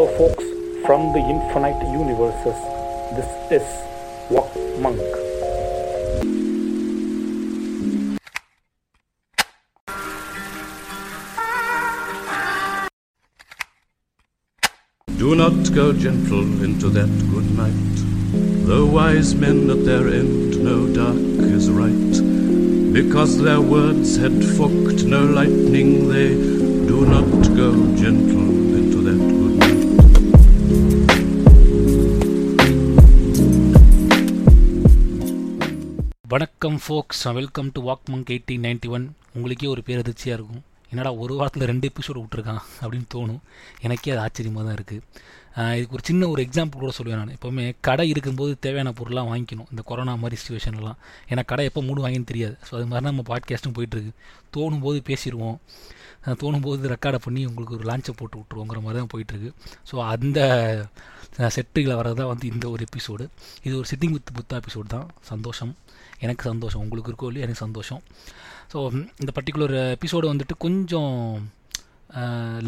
So folks, from the Infinite Universes, this is Vok Monk. Do not go gentle into that good night. Though wise men at their end know dark is right, because their words had forked no lightning, they do not go gentle into that good night. வணக்கம் folks, welcome to Walk Monk 1891. உங்களுக்கே ஒரு பேர் அதிர்ச்சியாக இருக்கும், என்னடா ஒரு வாரத்தில் 2 episode விட்டுருக்கான் அப்படின்னு தோணும். எனக்கே அது ஆச்சரியமாக தான் இருக்குது. இதுக்கு ஒரு சின்ன ஒரு எக்ஸாம்பிள் கூட சொல்லுவேன். நான் எப்போவுமே கடை இருக்கும்போது தேவையான பொருளாக வாங்கிக்கணும், இந்த கொரோனா மாதிரி சுச்சுவேஷன்லாம். ஏன்னா கடை எப்போ மூடு வாங்கின்னு தெரியாது. ஸோ அது மாதிரி நம்ம பாட்காஸ்ட்டும் போயிட்டுருக்கு. தோணும்போது பேசிடுவோம், தோணும்போது ரெக்கார்டை பண்ணி உங்களுக்கு ஒரு லான்ச்சை போட்டு விட்ருவோங்கிற மாதிரி தான் போயிட்டுருக்கு. ஸோ அந்த செட்டுகளை வரதான் இந்த ஒரு எபிசோடு. இது ஒரு சிட்டிங் வித் புத்தா எபிசோடு தான். சந்தோஷம், எனக்கு சந்தோஷம். உங்களுக்கு இருக்கோ இல்லையா, எனக்கு சந்தோஷம். ஸோ இந்த பர்டிகுலர் எபிசோடு கொஞ்சம்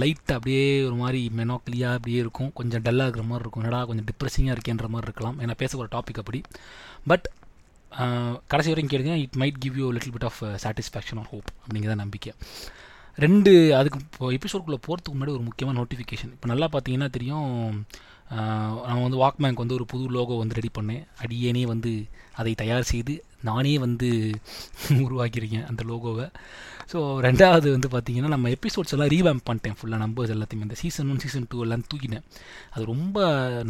லைட்டாக அப்படியே ஒரு மாதிரி மெனாக்லியாக அப்படியே இருக்கும், கொஞ்சம் டல்லாக இருக்கிற மாதிரி இருக்கும். என்னடா கொஞ்சம் டிப்ரெஸிங்காக இருக்கேன்ற மாதிரி இருக்கலாம், ஏன்னா பேச ஒரு டாபிக் அப்படி. பட் கடைசி வரைக்கும் கேளுங்க, it might give you little bit of satisfaction or hope அப்படிங்கிறத நம்பிக்கை. அதுக்கு இப்போ எபிசோடுக்குள்ளே போகிறதுக்கு முன்னாடி ஒரு முக்கியமான நோட்டிஃபிகேஷன். இப்போ நல்லா பார்த்தீங்கன்னா தெரியும், நான் வாக்மேங்க் ஒரு புது லோகோ ரெடி பண்ணேன். அடியேனே அதை தயார் செய்து நானே உருவாக்கியிருக்கேன் அந்த லோகோவை. ஸோ 2வது பார்த்திங்கன்னா, நம்ம எபிசோட்ஸ் எல்லாம் ரீவேம்ப் பண்ணிட்டேன். ஃபுல்லாக நம்பர்ஸ் எல்லாத்தையுமே இந்த சீசன் 1 சீசன் 2 எல்லாம் தூக்கினேன். அது ரொம்ப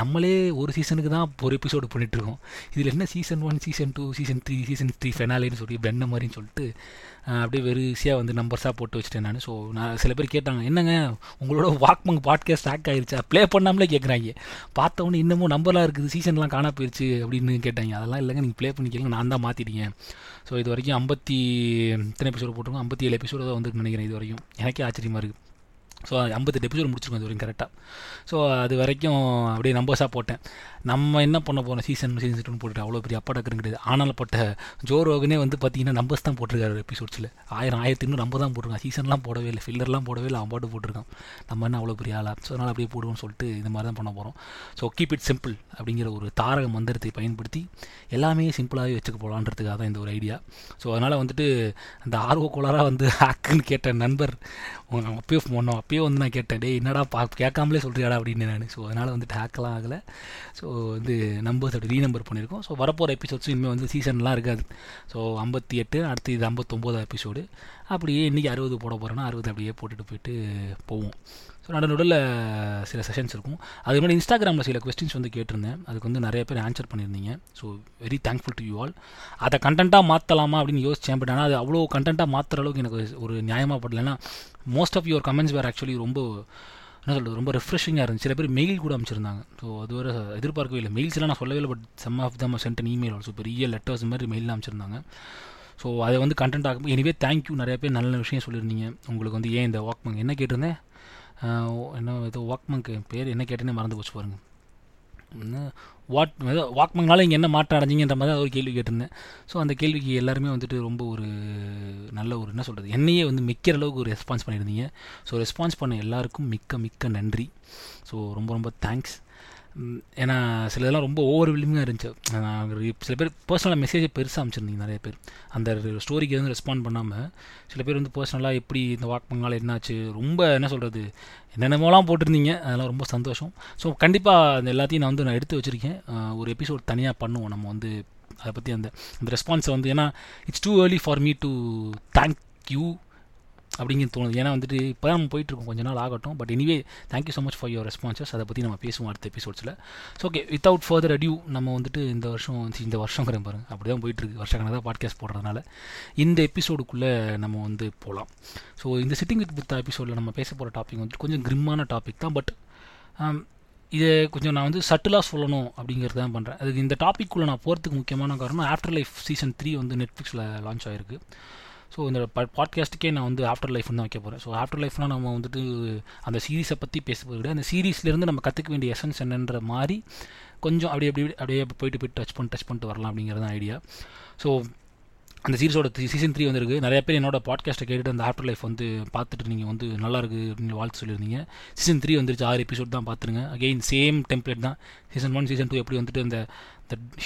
நம்மளே ஒரு சீசனுக்கு தான் ஒரு எபிசோடு பண்ணிகிட்ருக்கோம். இதில் என்ன சீசன் 1 சீசன் 2 சீசன் 3 சீசன் 3 ஃபெனாலேன்னு சொல்லி பெண்ண மாதிரின்னு சொல்லிட்டு அப்படியே வெறுசியாக நம்பர்ஸாக போட்டு வச்சுட்டேன் நான். ஸோ நான் சில பேர் கேட்டாங்க, என்னங்க உங்களோட வாக் மங்க் பாட்காஸ்ட் ஹேக் ஆகிடுச்சா, ப்ளே பண்ணாமலே கேட்குறாங்க, பார்த்தவொன்னே இன்னமும் நம்பர்லாம் இருக்குது, சீசன்லாம் காணா போயிடுச்சு அப்படின்னு கேட்டாங்க. அதெல்லாம் இல்லைங்க, நீங்கள் ப்ளே பண்ணிக்கலாம், நான் தான் மாற்றிட்டீங்க. ஸோ இது வரைக்கும் 50 எபிசோடு போட்டிருக்கோம், 57 எபிசோடு தான் நினைக்கிறேன் இது வரைக்கும். எனக்கே ஆச்சரியமாக இருக்குது. ஸோ 58 எபிசோடு முடிச்சிருக்கோம் இது வரைக்கும் கரெக்டாக. ஸோ அது வரைக்கும் அப்படியே நம்பர்ஸாக போட்டேன். நம்ம என்ன பண்ண போகிறோம், சீசன் 2 போட்டுட்டு அவ்வளோ பெரிய அப்பா டக்குன்னு கிடையாது. ஆனால் பட்ட ஜோரோகனே பார்த்தீங்கன்னா நம்பர்ஸ் தான் போட்டிருக்காரு எபிசோட்ஸில். 1000 நம்பர் தான் போட்டிருக்கான், சீசன்லாம் போடவே இல்லை, ஃபில்லர்லாம் போடவே இல்லை, அவன் பாட்டு போட்டிருக்கான். நம்ம என்ன அவ்வளோ பெரிய ஆளாக, ஸோ அதனால் அப்படியே போடுவோம்னு சொல்லிட்டு இந்த மாதிரி தான் பண்ண போகிறோம். ஸோ கீப் இட் சிம்பிள் அப்படிங்கிற ஒரு தாரக மந்திரத்தை பயன்படுத்தி எல்லாமே சிம்பிளாகவே வச்சுக்க போகலான்றதுக்காக தான் இந்த ஒரு ஐடியா. ஸோ அதனால் அந்த ஆர்வ கோளாராக ஹேக்குன்னு கேட்ட நண்பர் அப்பயே போனோம், அப்பயே நான் கேட்டேன், டே என்னடா கேட்காமலே சொல்கிறியாடா அப்படின்னு நான். ஸோ அதனால் ஹேக்கெலாம் ஆகலை. ஸோ நம்பர்ஸ் அப்படி ரீநம்பர் பண்ணியிருக்கோம். ஸோ வரப்போகிற எபிசோட்ஸும் இனிமேல் சீசன்லாம் இருக்காது. ஸோ 58, அடுத்து இது 59 எபிசோடு. அப்படியே இன்றைக்கி 60 போட போகிறோன்னா 60 அப்படியே போட்டுட்டு போயிட்டு போவோம். ஸோ நடுநடுவில் சில செஷன்ஸ் இருக்கும். அது முன்னாடி இன்ஸ்டாகிராமில் சில கொஸ்டின்ஸ் கேட்டிருந்தேன், அதுக்கு நிறைய பேர் ஆன்சர் பண்ணியிருந்தீங்க. So very thankful to you all. அதை கண்டென்ட்டாக மாற்றலாமா அப்படின்னு யோசிச்சேன், பட் ஆனால் அது அவ்வளோ கண்டென்ட்டாக மாற்றுற அளவுக்கு எனக்கு ஒரு நியாயமாக படலைன்னா. மோஸ்ட் ஆஃப் யுவர் கமெண்ட்ஸ் வேறு ஆக்சுவலி ரொம்ப என்ன சொல்கிறது, ரொம்ப ரெஃப்ரெஷிங்காக இருந்துச்சு. சில பேர் மெயில் கூட அனுப்பிச்சிருந்தாங்க. ஸோ அது வேறு எதிர்பார்க்கவே இல்லை. மெயில்ஸ்லாம் நான் சொல்லவே இல்லை, but some of them sent email also பெரிய லெட்டர்ஸ் மாதிரி மெயிலில் அனுப்பிச்சிருந்தாங்க. ஸோ அதை கண்டென்ட் ஆகும். எனவே தேங்க்யூ, நிறைய பேர் நல்ல விஷயம் சொல்லியிருந்தீங்க. உங்களுக்கு ஏன் இந்த வாக் மங்க் என்ன கேட்டிருந்தேன், என்ன ஏதோ வாக் மங்க் பேர் என்ன கேட்டேன்னே மறந்து போச்சு பாருங்க. வாக் மங்க்னால இங்கே என்ன மாற்றம் அடைஞ்சிங்கன்ற மாதிரி ஒரு கேள்வி கேட்டிருந்தேன். ஸோ அந்த கேள்விக்கு எல்லாருமே ரொம்ப ஒரு நல்ல ஒரு என்ன சொல்கிறது, என்னையே மிக்கிற அளவுக்கு ஒரு ரெஸ்பான்ஸ் பண்ணியிருந்தீங்க. ஸோ ரெஸ்பான்ஸ் பண்ண எல்லாருக்கும் மிக்க மிக்க நன்றி. ஸோ ரொம்ப ரொம்ப தேங்க்ஸ். ஏன்னா சில இதெல்லாம் ரொம்ப ஓவர்வெல்மிங்காக இருந்துச்சு. சில பேர் பர்சனலாக மெசேஜை பெருசாக அனுப்பிச்சிருந்தீங்க நிறைய பேர். அந்த ஸ்டோரிக்கு ரெஸ்பாண்ட் பண்ணாமல் சில பேர் பர்சனலாக எப்படி இந்த வாக் மங்கால் என்னாச்சு, ரொம்ப என்ன சொல்கிறது, என்னென்னமோலாம் போட்டிருந்தீங்க. அதெல்லாம் ரொம்ப சந்தோஷம். ஸோ கண்டிப்பாக அந்த எல்லாத்தையும் நான் நான் எடுத்து வச்சுருக்கேன். ஒரு எபிசோட் தனியாக பண்ணுவோம் நம்ம அதை பற்றி அந்த ரெஸ்பான்ஸை ஏன்னா it's too early for me to thank you அப்படிங்கிறது தோணுது. ஏன்னா இப்போ தான் நம்ம போயிட்டுருக்கோம், கொஞ்ச நாள் ஆகட்டும். But anyway thank you so much for your responses. அதை பற்றி நம்ம பேசுவோம் அடுத்த எபிசோட்ஸில். So okay, without further adieu நம்ம இந்த வருஷங்கிற பாருங்க, அப்படி தான் போயிட்டுருக்கு, வருஷ கணக்காக பாட்காஸ்ட் போடுறதுனால. இந்த எபிசோடுக்குள்ளே நம்ம போகலாம். ஸோ இந்த சிட்டிங் வித் புத்தா எபிசோடில் நம்ம பேச போகிற டாபிக் கொஞ்சம் கிரிம்மான டாபிக் தான். பட் இதை கொஞ்சம் நான் சட்டிலாக சொல்லணும் அப்படிங்கிறது தான் பண்ணுறேன். அதுக்கு இந்த டாப்பிக்குள்ளே நான் போகிறதுக்கு முக்கியமான காரணம், ஆஃப்டர் லைஃப் சீசன் 3 நெட்ஃப்ளிக்ஸில் லான்ச் ஆகிருக்கு. ஸோ இந்த பாட்காஸ்ட்டுக்கே நான் ஆஃப்டர் லைஃப்னு தான் வைக்க போகிறேன். ஸோ ஆஃப்டர் லைஃப்னால் நம்ம அந்த சீரீஸை பற்றி பேசுவது விட அந்த சீரீஸ்லேருந்து நம்ம கற்றுக்க வேண்டிய எசன்ஸ் என்னன்ற மாதிரி கொஞ்சம் அப்படியே போயிட்டு டச் பண்ணிட்டு வரலாம் அப்படிங்கிறது தான் ஐடியா. ஸோ அந்த சீரிஸோட சீசன் 3 வந்துருக்கு. நிறைய பேர் என்னோட பாட்காஸ்ட்டை கேட்டுட்டு அந்த ஆஃப்டர் லைஃப் வந்து பார்த்துட்டு நீங்கள் வந்து நல்லாயிருக்கு அப்படின்னு வாழ்த்து சொல்லியிருந்தீங்க. சீசன் 3 வந்துருச்சு, 6 எபிசோட் தான் பார்த்துருங்க. அகெயின் சேம் டெம்ப்ளேட் தான். சீசன் 1 சீசன் 2 எப்படி வந்துட்டு அந்த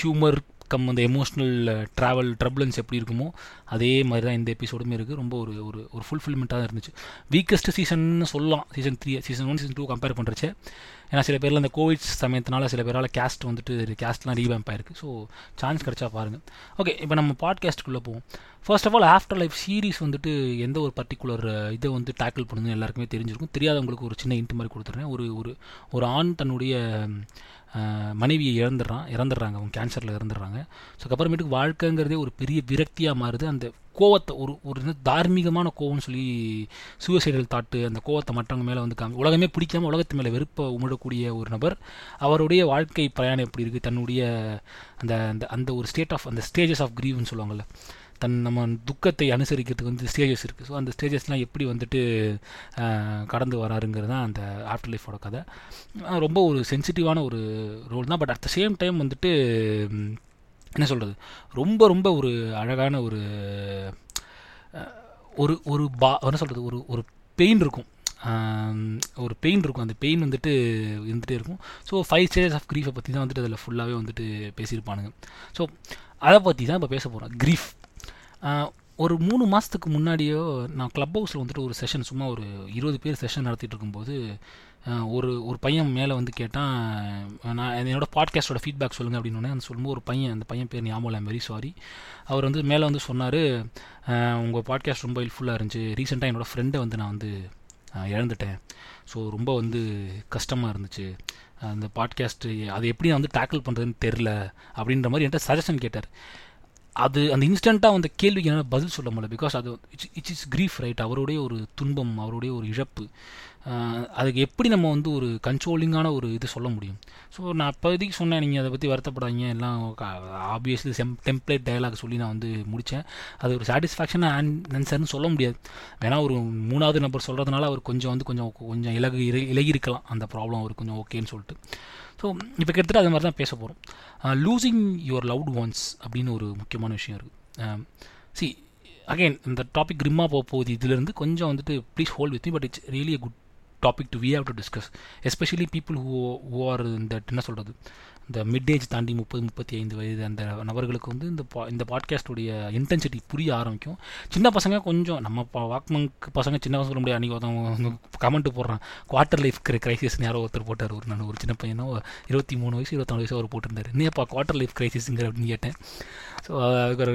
ஹியூமர் கம் அந்த எமோஷ்னல் ட்ராவல் ட்ரபுலன்ஸ் எப்படி இருக்குமோ அதே மாதிரி தான் இந்த எபிசோடுமே இருக்குது. ரொம்ப ஒரு ஒரு ஒரு ஃபுல்ஃபில்மெண்ட்டாக தான் இருந்துச்சு. வீக்கஸ்ட் சீசன்னு சொல்லலாம் சீசன் 3 சீசன் 1 சீசன் 2 கம்பேர் பண்ணுறச்சு. ஏன்னா சில பேரில் அந்த கோவிட் சமயத்தினால சில பேரால் கேஸ்ட் வந்துட்டு கேஸ்ட்லாம் ரீவேம்ப் ஆயிருக்கு. ஸோ சான்ஸ் கிடச்சா பாருங்கள். ஓகே, இப்போ நம்ம பாட்காஸ்ட்டுக்குள்ளே போவோம். First of all, after life series வந்துட்டு எந்த ஒரு பர்டிகுலர் இதை வந்து டேக்கிள் பண்ணுதுன்னு எல்லாருக்குமே தெரிஞ்சிருக்கும். தெரியாதவங்களுக்கு ஒரு சின்ன இன்ட் மாதிரி கொடுத்துட்றேன். ஒரு ஒரு ஆண் தன்னுடைய மனைவியை இறந்துடுறாங்க, அவங்க கேன்சரில் இறந்துடுறாங்க. ஸோ அப்புறமேட்டுக்கு வாழ்க்கைங்கிறதே ஒரு பெரிய விரக்தியாக மாறுது. அந்த கோவத்தை ஒரு ஒரு தார்மீகமான கோவம்னு சொல்லி சூசைடல் தாட்டு, அந்த கோவத்தை மற்றவங்க மேலே வந்து உலகமே பிடிக்காமல் உலகத்து மேலே வெறுப்பை உமிழக்கூடிய ஒரு நபர், அவருடைய வாழ்க்கை பிரயாணம் எப்படி இருக்குது, தன்னுடைய அந்த அந்த அந்த ஒரு ஸ்டேட் ஆஃப் அந்த ஸ்டேஜஸ் ஆஃப் கிரீவ்னு சொல்லுவாங்கள்ல, தன் நம்ம துக்கத்தை அனுசரிக்கிறதுக்கு வந்து ஸ்டேஜஸ் இருக்குது. ஸோ அந்த ஸ்டேஜஸ்லாம் எப்படி வந்துட்டு கடந்து வராருங்கிறது தான் அந்த ஆஃப்டர் லைஃபோட கதை. ரொம்ப ஒரு சென்சிட்டிவான ஒரு ரோல் தான். But at the same time வந்துட்டு என்ன சொல்கிறது, ரொம்ப ரொம்ப ஒரு அழகான ஒரு ஒரு ஒரு பா என்ன சொல்கிறது ஒரு ஒரு பெயின் இருக்கும், அந்த பெயின் வந்துட்டு இருந்துகிட்டே இருக்கும். ஸோ 5 ஸ்டேஜஸ் ஆஃப் கிரீஃபை பற்றி தான் வந்துட்டு அதில் ஃபுல்லாகவே வந்துட்டு பேசியிருப்பானுங்க. ஸோ அதை பற்றி தான் இப்போ பேச போகிறோம். கிரீஃப். ஒரு 3 மாதத்துக்கு முன்னாடியோ நான் க்ளப் ஹவுஸில் வந்துட்டு ஒரு செஷன், சும்மா ஒரு 20 பேர் செஷன் நடத்திட்டு இருக்கும்போது ஒரு ஒரு பையன் மேலே வந்து கேட்டான், நான் என்னோடய பாட்காஸ்ட்டோட ஃபீட்பேக் சொல்லுங்கள் அப்படின்னு. உடனே அந்த சொல்லும்போது ஒரு பையன், அந்த பையன் பேர் ஞாபகம் இல்லை, வெரி சாரி, அவர் வந்து மேலே வந்து சொன்னார், உங்கள் பாட்காஸ்ட் ரொம்ப ஹெல்ப்ஃபுல்லாக இருந்துச்சு, ரீசெண்டாக என்னோடய ஃப்ரெண்டை வந்து நான் வந்து இழந்துட்டேன், ஸோ ரொம்ப வந்து கஷ்டமாக இருந்துச்சு, அந்த பாட்காஸ்ட்டு அதை எப்படி நான் வந்து டேக்கிள் பண்ணுறதுன்னு தெரில அப்படின்ற மாதிரி என்கிட்ட சஜஷன் கேட்டார். அது அந்த இன்ஸ்டண்ட்டாக அந்த கேள்விக்கு என்னால் பதில் சொல்ல முடியல. பிகாஸ் அது இட்ஸ் கிரீஃப், ரைட்? அவருடைய ஒரு துன்பம், அவருடைய ஒரு இழப்பு, அதுக்கு எப்படி நம்ம வந்து ஒரு கன்ட்ரோலிங்கான ஒரு இது சொல்ல முடியும்? ஸோ நான் அப்போதைக்கு சொன்னேன், நீங்கள் அதை பற்றி வருத்தப்படாதீங்க, எல்லாம் ஆப்வியஸ்லி டெம்ப்ளேட் டயலாக் சொல்லி நான் வந்து முடித்தேன். அது ஒரு சாட்டிஸ்ஃபேக்ஷனாக ஆன்சர்னு சொல்ல முடியாது. வேணால் ஒரு 3வது நம்பர் சொல்கிறதுனால அவர் கொஞ்சம் வந்து கொஞ்சம் இலகிருக்கலாம், அந்த ப்ராப்ளம் அவருக்கு கொஞ்சம் ஓகேன்னு சொல்லிட்டு. ஸோ இப்போ கிட்டத்தட்ட அது மாதிரி தான் பேச போகிறோம். லூசிங் யுவர் லவ்ட் ஒன்ஸ் அப்படின்னு ஒரு முக்கியமான விஷயம் இருக்குது. சி அகெயின் இந்த டாபிக் கிரிம்மாக போக போகுது. இதிலேருந்து கொஞ்சம் வந்துட்டு please hold with me, but it's really a good topic to we have to discuss, especially people who are இந்த என்ன சொல்கிறது இந்த மிட் ஏஜ் தாண்டி 30-35 வயது அந்த நபர்களுக்கு வந்து இந்த பாட்காஸ்டுடைய இன்டென்சிட்டி புரிய ஆரம்பிக்கும். சின்ன பசங்க கொஞ்சம் நம்ம வாக் மங்க் பசங்க சின்ன பசங்க சொல்ல முடியாது. அன்றைக்கி ஒருத்தவங்க கமெண்ட் போடுறான், குவார்ட்டர் லைஃப் கிரைசிஸ்ன்னு யாரோ ஒருத்தர் போட்டார். ஒரு நான் ஒரு சின்ன பையனோ 23 வயசு 24 வயசு அவர் போட்டிருந்தார். இன்னையப்பா குவார்ட்டர் லைஃப் கிரைசிஸுங்கிற அப்படின்னு கேட்டேன். ஸோ அதுக்கு ஒரு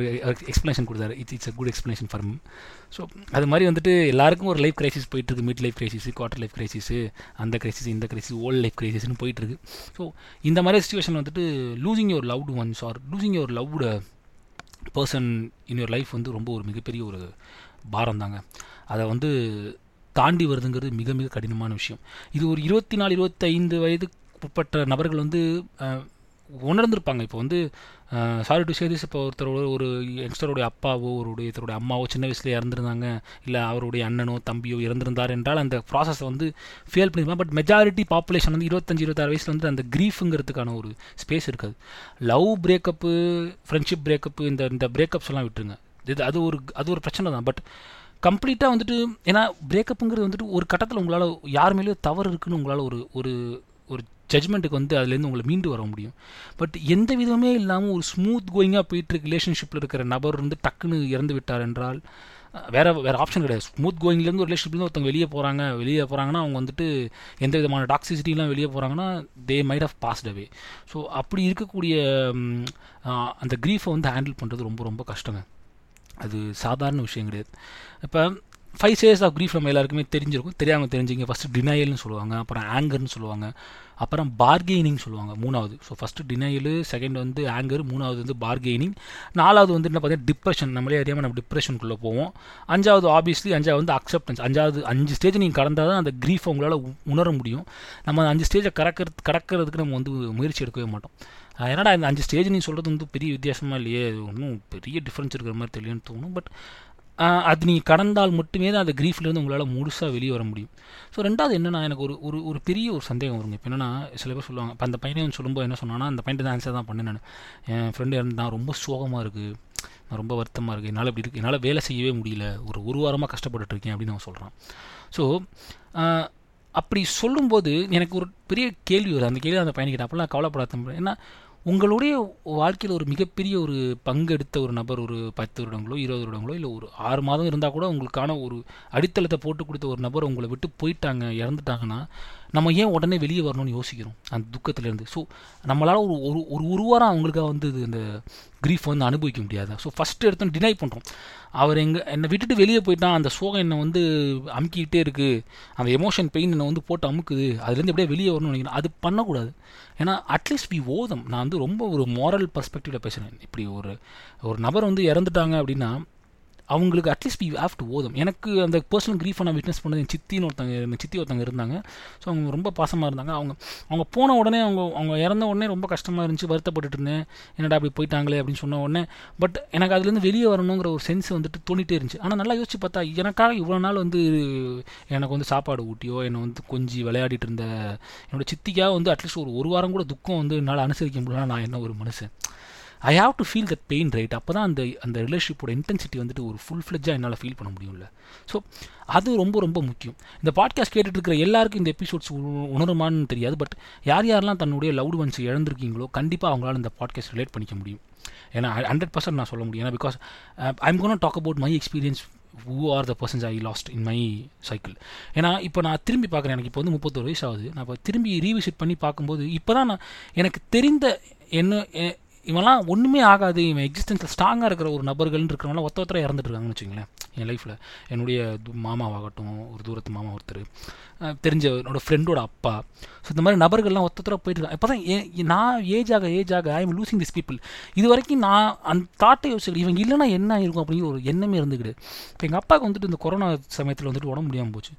எக்ஸ்ப்ளனேஷன் கொடுத்தாரு. It's a good explanation for me. So அது மாதிரி வந்துட்டு எல்லாருக்கும் ஒரு லைஃப் கிரைசிஸ் போயிட்டுருக்கு. Mid life crisis, quarter life crisis, அந்த கிரைசிஸ், இந்த கிரைசிஸ், ஓல்ட் லைஃப் கிரைசிஸ்ன்னு போயிட்டுருக்கு. ஸோ இந்த மாதிரி சுச்சுவேஷன் வந்துட்டு losing your loved ones or losing your loved person in your life வந்து ரொம்ப ஒரு மிகப்பெரிய ஒரு பாரம் தாங்க. அதை வந்து தாண்டி வருதுங்கிறது மிக மிக கடினமான விஷயம். இது ஒரு 24-25 வயதுக்குட்பட்ட நபர்கள் வந்து உணர்ந்திருப்பாங்க. இப்போ வந்து சாரி டு சே திஸ், இப்போ ஒருத்தரோட ஒரு யங்ஸ்டருடைய அப்பாவோ ஒருத்தருடைய அம்மாவோ சின்ன வயசுலேயே இறந்துருந்தாங்க, இல்லை அவருடைய அண்ணனோ தம்பியோ இறந்துருந்தார் என்றால் அந்த ப்ராசஸை வந்து ஃபெயில் பண்ணியிருப்பாங்க. பட் மெஜாரிட்டி பாப்புலேஷன் வந்து 25-26 வயசில் வந்து அந்த கிரீஃபுங்கிறதுக்கான ஒரு ஸ்பேஸ் இருக்காது. லவ் பிரேக்கப்பு, ஃப்ரெண்ட்ஷிப் பிரேக்கப்பு, இந்த பிரேக்கப்ஸ் எல்லாம் விட்டுருங்க, இது அது ஒரு பிரச்சனை தான். பட் கம்ப்ளீட்டாக வந்துட்டு ஏன்னா பிரேக்கப்புங்கிறது வந்துட்டு ஒரு கட்டத்தில் உங்களால் யார் மேலேயோ தவறு இருக்குன்னு உங்களால் ஒரு ஒரு ஒரு ஜட்மெண்ட்டுக்கு வந்து அதுலேருந்து உங்களை மீண்டு வர முடியும். பட் எந்த விதமே இல்லாமல் ஒரு ஸ்மூத் கோயிங்காக போயிட்டு ரிலேஷன்ஷிப்பில் இருக்கிற நபர் வந்து டக்குன்னு இறந்து விட்டார் என்றால் வேறு ஆப்ஷன் கிடையாது. ஸ்மூத் கோயிங்லேருந்து ஒரு ரிலேஷன்ஷிப்லேருந்து ஒருத்தவங்க வெளியே போகிறாங்கன்னா அவங்க வந்துட்டு எந்த விதமான டாக்ஸிசிட்டிலாம் வெளியே போகிறாங்கன்னா they might of passed away. So அப்படி இருக்கக்கூடிய அந்த கிரீஃபை வந்து ஹேண்டில் பண்ணுறது ரொம்ப ரொம்ப கஷ்டங்க. அது சாதாரண விஷயம் கிடையாது. இப்போ 5 ஸ்டேஜஸ் ஆஃப் கிரீஃப் நம்ம எல்லாருக்குமே தெரிஞ்சிருக்கும். தெரியாமல் தெரிஞ்சிங்க. ஃபஸ்ட்டு டினையல்னு சொல்லுவாங்க, அப்புறம் ஆங்கர்னு சொல்லுவாங்க, அப்புறம் பார்கெய்னிங் சொல்லுவாங்க 3வது. ஸோ ஃபஸ்ட்டு டினையலு, செகண்ட் வந்து ஆங்கர், 3வது வந்து பார்கெய்னிங், 4வது வந்து என்ன பார்த்தீங்கன்னா டிப்ரெஷன். நம்மளே அறியாமல் நம்ம டிப்ரெஷனுக்குள்ளே போவோம். 5வது ஆப்வியஸ்லி 5வது வந்து அக்செப்டன்ஸ். 5 ஸ்டேஜ் நீங்கள் கடந்தால் தான் அந்த கிரீஃபை உங்களால் உணர முடியும். நம்ம 5 ஸ்டேஜை கடக்கிறதுக்கு நம்ம வந்து முயற்சி எடுக்கவே மாட்டோம். ஏன்னா இந்த 5 ஸ்டேஜ் நீங்கள் சொல்கிறது வந்து பெரிய வித்தியாசமாக இல்லையே, ஒன்றும் பெரிய டிஃப்ரென்ஸ் இருக்கிற மாதிரி தெரியலன்னு தோணும். பட் அது நீங்கள் கடந்தால் மட்டுமே தான் அந்த கிரீஃப்லேருந்து உங்களால் முழுசாக வெளியே வர முடியும். ஸோ 2வது என்னென்னா, எனக்கு ஒரு ஒரு ஒரு பெரிய ஒரு சந்தேகம் வருங்க. இப்போ என்னென்னா சில பேர் சொல்லுவாங்க, இப்போ அந்த பையனை சொல்லும்போது என்ன சொன்னான்னா, அந்த பையன் தான் ஆன்சர் தான் பண்ணேன், நான் என் ஃப்ரெண்டு இறந்து நான் ரொம்ப சோகமாக இருக்குது, நான் ரொம்ப வருத்தமாக இருக்குது, என்னால் இப்படி இருக்குது, என்னால் வேலை செய்யவே முடியல, ஒரு வாரமாக கஷ்டப்பட்டுருக்கேன் அப்படின்னு அவன் சொல்கிறான். ஸோ அப்படி சொல்லும்போது எனக்கு ஒரு பெரிய கேள்வி வரும். அந்த கேள்வி அந்த பையன் கிட்ட அப்போல்லாம் கவலைப்படாத, ஏன்னா உங்களுடைய வாழ்க்கையில் ஒரு மிகப்பெரிய ஒரு பங்கெடுத்த ஒரு நபர் ஒரு 10 வருடங்களோ 20 வருடங்களோ இல்லை ஒரு 6 மாதம் இருந்தால் கூட உங்களுக்கான ஒரு அடித்தளத்தை போட்டு கொடுத்த ஒரு நபர் உங்களை விட்டு போயிட்டாங்க, இறந்துட்டாங்கன்னா நம்ம ஏன் உடனே வெளியே வரணும்னு யோசிக்கிறோம் அந்த துக்கத்துலேருந்து. ஸோ நம்மளால் ஒரு வாரம் அவங்களுக்காக வந்து இந்த க்ரீஃப் வந்து அனுபவிக்க முடியாது. ஸோ ஃபஸ்ட்டு எடுத்தோம் டினை பண்ணுறோம், அவர் என்னை விட்டுட்டு வெளியே போயிட்டான், அந்த சோகம் என்னை வந்து அமுக்கிக்கிட்டே இருக்குது, அந்த எமோஷன் பெயின் என்னை வந்து போட்டு அமுக்குது, அதுலேருந்து எப்படியே வெளியே வரணும்னு நினைக்கிறேன். அது பண்ணக்கூடாது. ஏன்னா அட்லீஸ்ட் வி ஓதம், நான் வந்து ரொம்ப ஒரு மோரல் பர்ஸ்பெக்டிவில் பேசுகிறேன். இப்படி ஒரு நபர் வந்து இறந்துட்டாங்க அப்படின்னா அவங்களுக்கு அட்லீஸ்ட் வி ஹேவ் டு ஓதம். எனக்கு அந்த பர்சனல் க்ரீஃபை நான் விட்னஸ் பண்ணது என் சித்தி ஒருத்தங்க இருந்தாங்க. ஸோ அவங்க ரொம்ப பாசமாக இருந்தாங்க. அவங்க போன உடனே அவங்க இறந்த உடனே ரொம்ப கஷ்டமாக இருந்துச்சு, வருத்தப்பட்டுட்டு இருந்தேன், என்னடா அப்படி போயிட்டாங்களே அப்படின்னு சொன்ன உடனே. பட் எனக்கு அதுலேருந்து வெளியே வரணுங்கிற ஒரு சென்ஸ் வந்துட்டு தோண்டிகிட்டே இருந்துச்சு. ஆனால் நல்லா யோசிச்சு பார்த்தா எனக்காக இவ்வளோ நாள் வந்து எனக்கு வந்து சாப்பாடு ஊட்டியோ என்னை வந்து கொஞ்சம் விளையாடிட்டு இருந்த என்னோடய சித்திக்காக வந்து அட்லீஸ்ட் ஒரு வாரம் கூட துக்கம் வந்து என்னால் அனுசரிக்க முடியலன்னா நான் என்ன ஒரு மனுஷன். I have to feel that pain, right? அப்போ தான் அந்த ரிலேஷன்ஷிப்போட இன்டென்சிட்டி வந்துட்டு ஒரு ஃபுல் ஃப்ளெஜ்ஜாக என்னால் ஃபீல் பண்ண முடியும்ல. ஸோ அது ரொம்ப ரொம்ப முக்கியம். இந்த பாட்காஸ்ட் கேட்டுட்டு இருக்கிற எல்லாருக்கும் இந்த எபிசோட்ஸ் உணருமான்னு தெரியாது. பட் யாரெல்லாம் தன்னுடைய லவ்டு ஒன்ஸ் இழந்திருக்கீங்களோ கண்டிப்பாக அவங்களால இந்த பாட்காஸ்ட் ரிலேட் பண்ணிக்க முடியும். ஏன்னா 100% நான் சொல்ல முடியும். ஏன்னா because I am gonna talk about my experience who are the persons I lost in my cycle. ஏன்னா இப்போ நான் திரும்பி பார்க்குறேன், எனக்கு இப்போ வந்து 31 வயசு ஆகுது. நான் இப்போ திரும்பி ரீவிசிட் பண்ணி பார்க்கும்போது இப்போ தான் நான் எனக்கு தெரிந்த என்ன இவெல்லாம் ஒன்றுமே ஆகாது, இவன் எக்ஸிஸ்டன்ஸில் ஸ்ட்ராங்காக இருக்கிற ஒரு நபர்கள் இருக்கிறவங்களாம் ஒருத்தர இறந்துட்டு இருக்காங்கன்னு வச்சுங்களேன். என் லைஃப்பில் என்னுடைய மாமாவாகட்டும், ஒரு தூரத்து மாமா ஒருத்தர், தெரிஞ்ச என்னோடய ஃப்ரெண்டோட அப்பா, ஸோ இந்த மாதிரி நபர்கள்லாம் ஒருத்தர போயிட்டுருக்காங்க. இப்போ தான் நான் ஏஜ் ஆக I am losing this people. இது வரைக்கும் நான் அந்த தாட்டை யோசிக்கிறேன், இவங்க இல்லைனா என்ன ஆகிருக்கும் அப்படிங்கிற ஒரு எண்ணமே இருந்துக்கிட்டு. இப்போ எங்கள் அப்பாவுக்கு வந்துட்டு இந்த கொரோனா சமயத்தில் வந்துட்டு உடம்பு முடியாமல் போச்சு.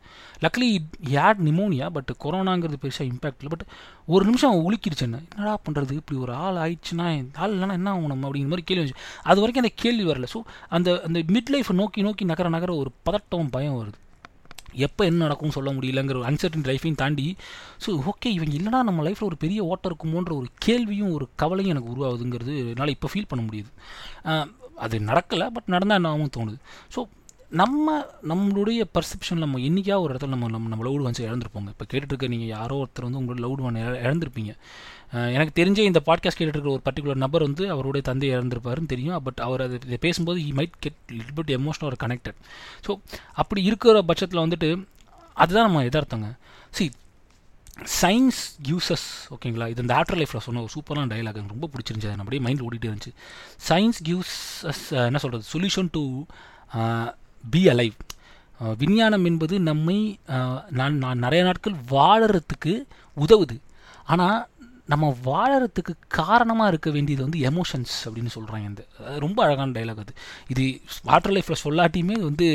லக்லி ஹேட் நிமோனியா, பட் கொரோனாங்கிறது பெருசாக இம்பேக்ட் இல்லை. பட் ஒரு நிமிஷம் அவன் உலுக்கிடுச்சு, என்னடா பண்ணுறது, இப்படி ஒரு ஆள் ஆயிடுச்சுன்னா ஆள் இல்லைனா என்ன ஆகும் நம்ம அப்படிங்கிற மாதிரி கேள்வி வந்துச்சு. அது வரைக்கும் அந்த கேள்வி வரல. ஸோ அந்த மிட் லைஃப்பை நோக்கி நகர ஒரு பதட்டம், பயம் வருது, எப்போ என்ன நடக்கும்னு சொல்ல முடியலங்கிற ஒரு அன்சர்டன் லைஃப்பையும் தாண்டி. ஸோ ஓகே இவங்க இல்லைனா நம்ம லைஃப்பில் ஒரு பெரிய ஓட்டம் இருக்குமோன்ற ஒரு கேள்வியும் ஒரு கவலையும் எனக்கு உருவாகுதுங்கிறது என்னால் இப்போ ஃபீல் பண்ண முடியுது. அது நடக்கலை, பட் நடந்தால் என்னாகவும் தோணுது. ஸோ நம்மளுடைய பர்செப்ஷன் நம்ம என்றைக்கா ஒரு இடத்துல நம்ம லவ்டு ஒன்ஸ் இழந்திருப்போங்க. இப்போ கேட்டுட்ருக்க நீங்கள் யாரோ ஒருத்தர் வந்து உங்களோட லவ்டு ஒன் இழந்திருப்பீங்க. எனக்கு தெரிஞ்ச இந்த பாட்காஸ்ட் கேட்டுட்டு இருக்கிற ஒரு பர்டிகுலர் நபர் வந்து அவருடைய தந்தை இறந்துருப்பாருன்னு தெரியும். பட் அவர் அதை பேசும்போது he might get little bit emotional or connected. So அப்படி இருக்கிற பட்சத்தில் வந்துட்டு அதுதான் நம்ம எதார்த்தங்க. சி சயின்ஸ் கிவ்ஸஸ், ஓகேங்களா, இது இந்த ஆஃப்டர் லைஃப்பில் சொன்ன ஒரு சூப்பரான டயலாக் எனக்கு ரொம்ப பிடிச்சிருந்துச்சு, அது அப்படியே மைண்ட் ஓடிட்டே இருந்துச்சு. சயின்ஸ் கிவ்ஸஸ் என்ன சொல்கிறது, சொல்யூஷன் டு பி அலைவ். விஞ்ஞானம் என்பது நம்மை நான் நிறைய நாட்கள் வாழறதுக்கு உதவுது. ஆனால் நம்ம வாழறதுக்கு காரணமாக இருக்க வேண்டியது வந்து எமோஷன்ஸ் அப்படின்னு சொல்கிறாங்க. இந்த ரொம்ப அழகான டைலாக் இது வாட்டர் லைஃப்பில் சொல்லாட்டியுமே வந்து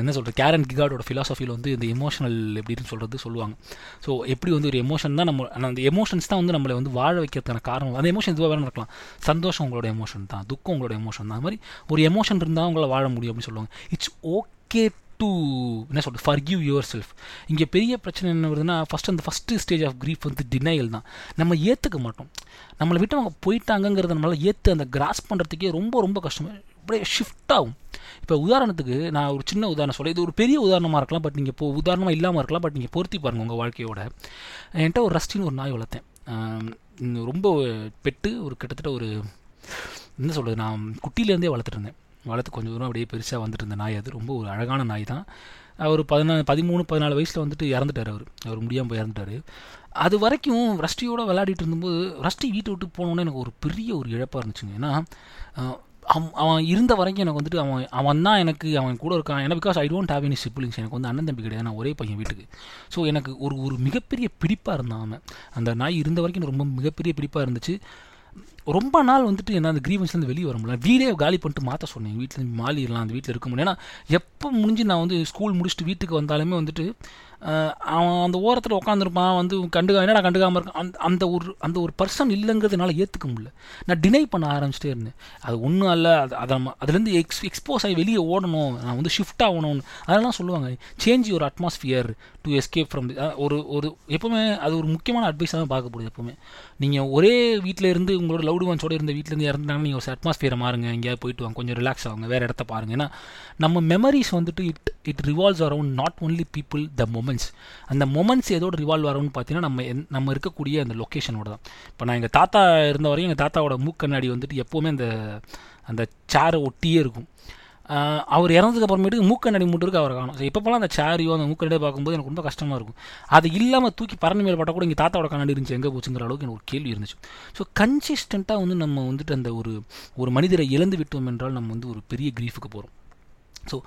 என்ன சொல்கிறது, கேரன் கிகார்டோட ஃபிலாசபியில் வந்து இந்த எமோஷனல் எப்படின்னு சொல்கிறது சொல்லுவாங்க. ஸோ எப்படி வந்து ஒரு எமோஷன் தான் நம்ம அந்த எமோஷன்ஸ் தான் வந்து நம்மளை வந்து வாழ வைக்கிறதுக்கான காரணம். அந்த எமோஷன் இதுவாக வேணும் இருக்கலாம், சந்தோஷம் உங்களோட எமோஷன் தான், துக்கம் உங்களோட எமோஷன் தான், அது மாதிரி ஒரு எமோஷன் இருந்தால் உங்களை வாழ முடியும் அப்படின்னு சொல்லுவாங்க. இட்ஸ் ஓகே டு என்ன சொல்கிறது, ஃபர்கிவ் யுவர் செல்ஃப். இங்கே பெரிய பிரச்சனை என்ன வருதுன்னா, ஃபஸ்ட்டு ஸ்டேஜ் ஆஃப் க்ரீஃப் வந்து டினையல் தான். நம்ம ஏற்றுக்க மாட்டோம், நம்மளை விட்டு அவங்க போயிட்டாங்கிறத நம்மளால் ஏற்று அந்த கிராஸ் பண்ணுறதுக்கே ரொம்ப ரொம்ப கஷ்டம். அப்படியே ஷிஃப்ட் ஆகும். இப்போ உதாரணத்துக்கு நான் ஒரு சின்ன உதாரணம் சொல்கிறேன், இது ஒரு பெரிய உதாரணமாக இருக்கலாம், பட் நீங்கள் உதாரணமாக இல்லாமல் இருக்கலாம், பட் நீங்கள் பொருத்தி பாருங்கள் உங்கள் வாழ்க்கையோட. என்கிட்ட ஒரு ரஸ்டின்னு ஒரு நாய் வளர்த்தேன், ரொம்ப பெட்டு, ஒரு கிட்டத்தட்ட ஒரு என்ன சொல்கிறது, நான் குட்டியிலேருந்தே வளர்த்து கொஞ்சம் தூரம் அப்படியே பெருசாக வந்துட்டு இருந்த நாய். அது ரொம்ப ஒரு அழகான நாய் தான். அவர் 13-14 வயசில் வந்துட்டு இறந்துட்டார். அவர் முடியாமல் போய் இறந்துட்டார். அது வரைக்கும் ரஷ்டியோடு விளையாடிட்டு இருந்தபோது ரஷ்டி வீட்டை விட்டு போனோன்னே எனக்கு ஒரு பெரிய ஒரு இழப்பாக இருந்துச்சுங்க. ஏன்னா அவன் இருந்த வரைக்கும் எனக்கு வந்துட்டு அவன் தான் எனக்கு அவன் கூட இருக்கான். ஏன்னா because I don't have any siblings, எனக்கு வந்து அண்ணன் தம்பி கிடையாது, நான் ஒரே பையன் வீட்டுக்கு. ஸோ எனக்கு ஒரு மிகப்பெரிய பிடிப்பாக இருந்தான் அவன். அந்த நாய் இருந்த வரைக்கும் ரொம்ப மிகப்பெரிய பிடிப்பாக இருந்துச்சு. ரொம்ப நாள் வந்துட்டு என்ன அந்த கிரீவன்ஸ்லேருந்து வெளியே வர முடியல. வீடே காலி பண்ணிட்டு மாற்ற சொன்னேன், வீட்டில் மாலிடலாம், அந்த வீட்டில் இருக்க முடியும். ஏன்னா எப்போ முடிஞ்சு நான் வந்து ஸ்கூல் முடிச்சுட்டு வீட்டுக்கு வந்தாலுமே வந்துட்டு அவன் அந்த ஓரத்தில் உட்காந்துருப்பான், வந்து என்னடா கண்டுக்காமல் இருக்கான். அந்த ஒரு பர்சன் இல்லைங்கிறதுனால ஏற்றுக்க முடியல. நான் டினை பண்ண ஆரம்பிச்சிட்டே இருந்தேன். அது ஒன்றும் இல்லை, அதுலேருந்து எக்ஸ்போஸ் ஆகி வெளியே ஓடணும், நான் வந்து ஷிஃப்ட் ஆகணும்னு அதெல்லாம் சொல்லுவாங்க. Change your atmosphere to escape from ஒரு எப்போவுமே அது ஒரு முக்கியமான அட்வைஸாக தான் பார்க்கப்படுது. எப்போவுமே நீங்கள் ஒரே வீட்டில் இருந்து உங்களோட லவ் க்ளவுடு ஒன்ஸோடு இருந்த வீட்டிலேருந்து இறந்துட்டாங்க, நீங்கள் ஒரு அட்மாஸ்பியரை மாறுங்க, எங்கேயாவது போயிட்டு வாங்க, கொஞ்சம் ரிலாக்ஸ் ஆகுங்க, வேறு இடத்த பாருங்க. ஏன்னா நம்ம மெமரிஸ் வந்துட்டு it revolves around not only people, the moments. அந்த மொமெண்ட்ஸ் எதோடு ரிவால்வ் ஆகும்னு பார்த்தீங்கன்னா நம்ம இருக்கக்கூடிய அந்த லொக்கேஷனோட தான். இப்போ நான் எங்கள் தாத்தா இருந்த வரையும் எங்கள் தாத்தாவோட மூக்கண்ணாடி வந்துட்டு எப்போவுமே அந்த சேரை ஒட்டியே இருக்கும். அவர் இறந்ததுக்கு அப்புறமேட்டு மூக்கண்ணாடி மூட்டுருக்கு அவர் காணும். ஸோ எப்போலாம் அந்த சேரியோ அந்த மூக்கண்ணாடியோ பார்க்கும்போது எனக்கு ரொம்ப கஷ்டமாக இருக்கும். அது இல்லாமல் தூக்கி பறந்து மேல் பட்டால் கூட இங்கே தாத்தாவோட கண்ணாடி இருந்துச்சு, எங்கே போச்சுங்கிற அளவுக்கு எனக்கு ஒரு கேள்வி இருந்துச்சு. ஸோ கன்சிஸ்டண்ட்டாக வந்து நம்ம வந்துட்டு அந்த ஒரு மனிதரை இழந்து விட்டோம் என்றால் நம்ம வந்து ஒரு பெரிய கிரீஃபுக்கு போகிறோம். ஸோ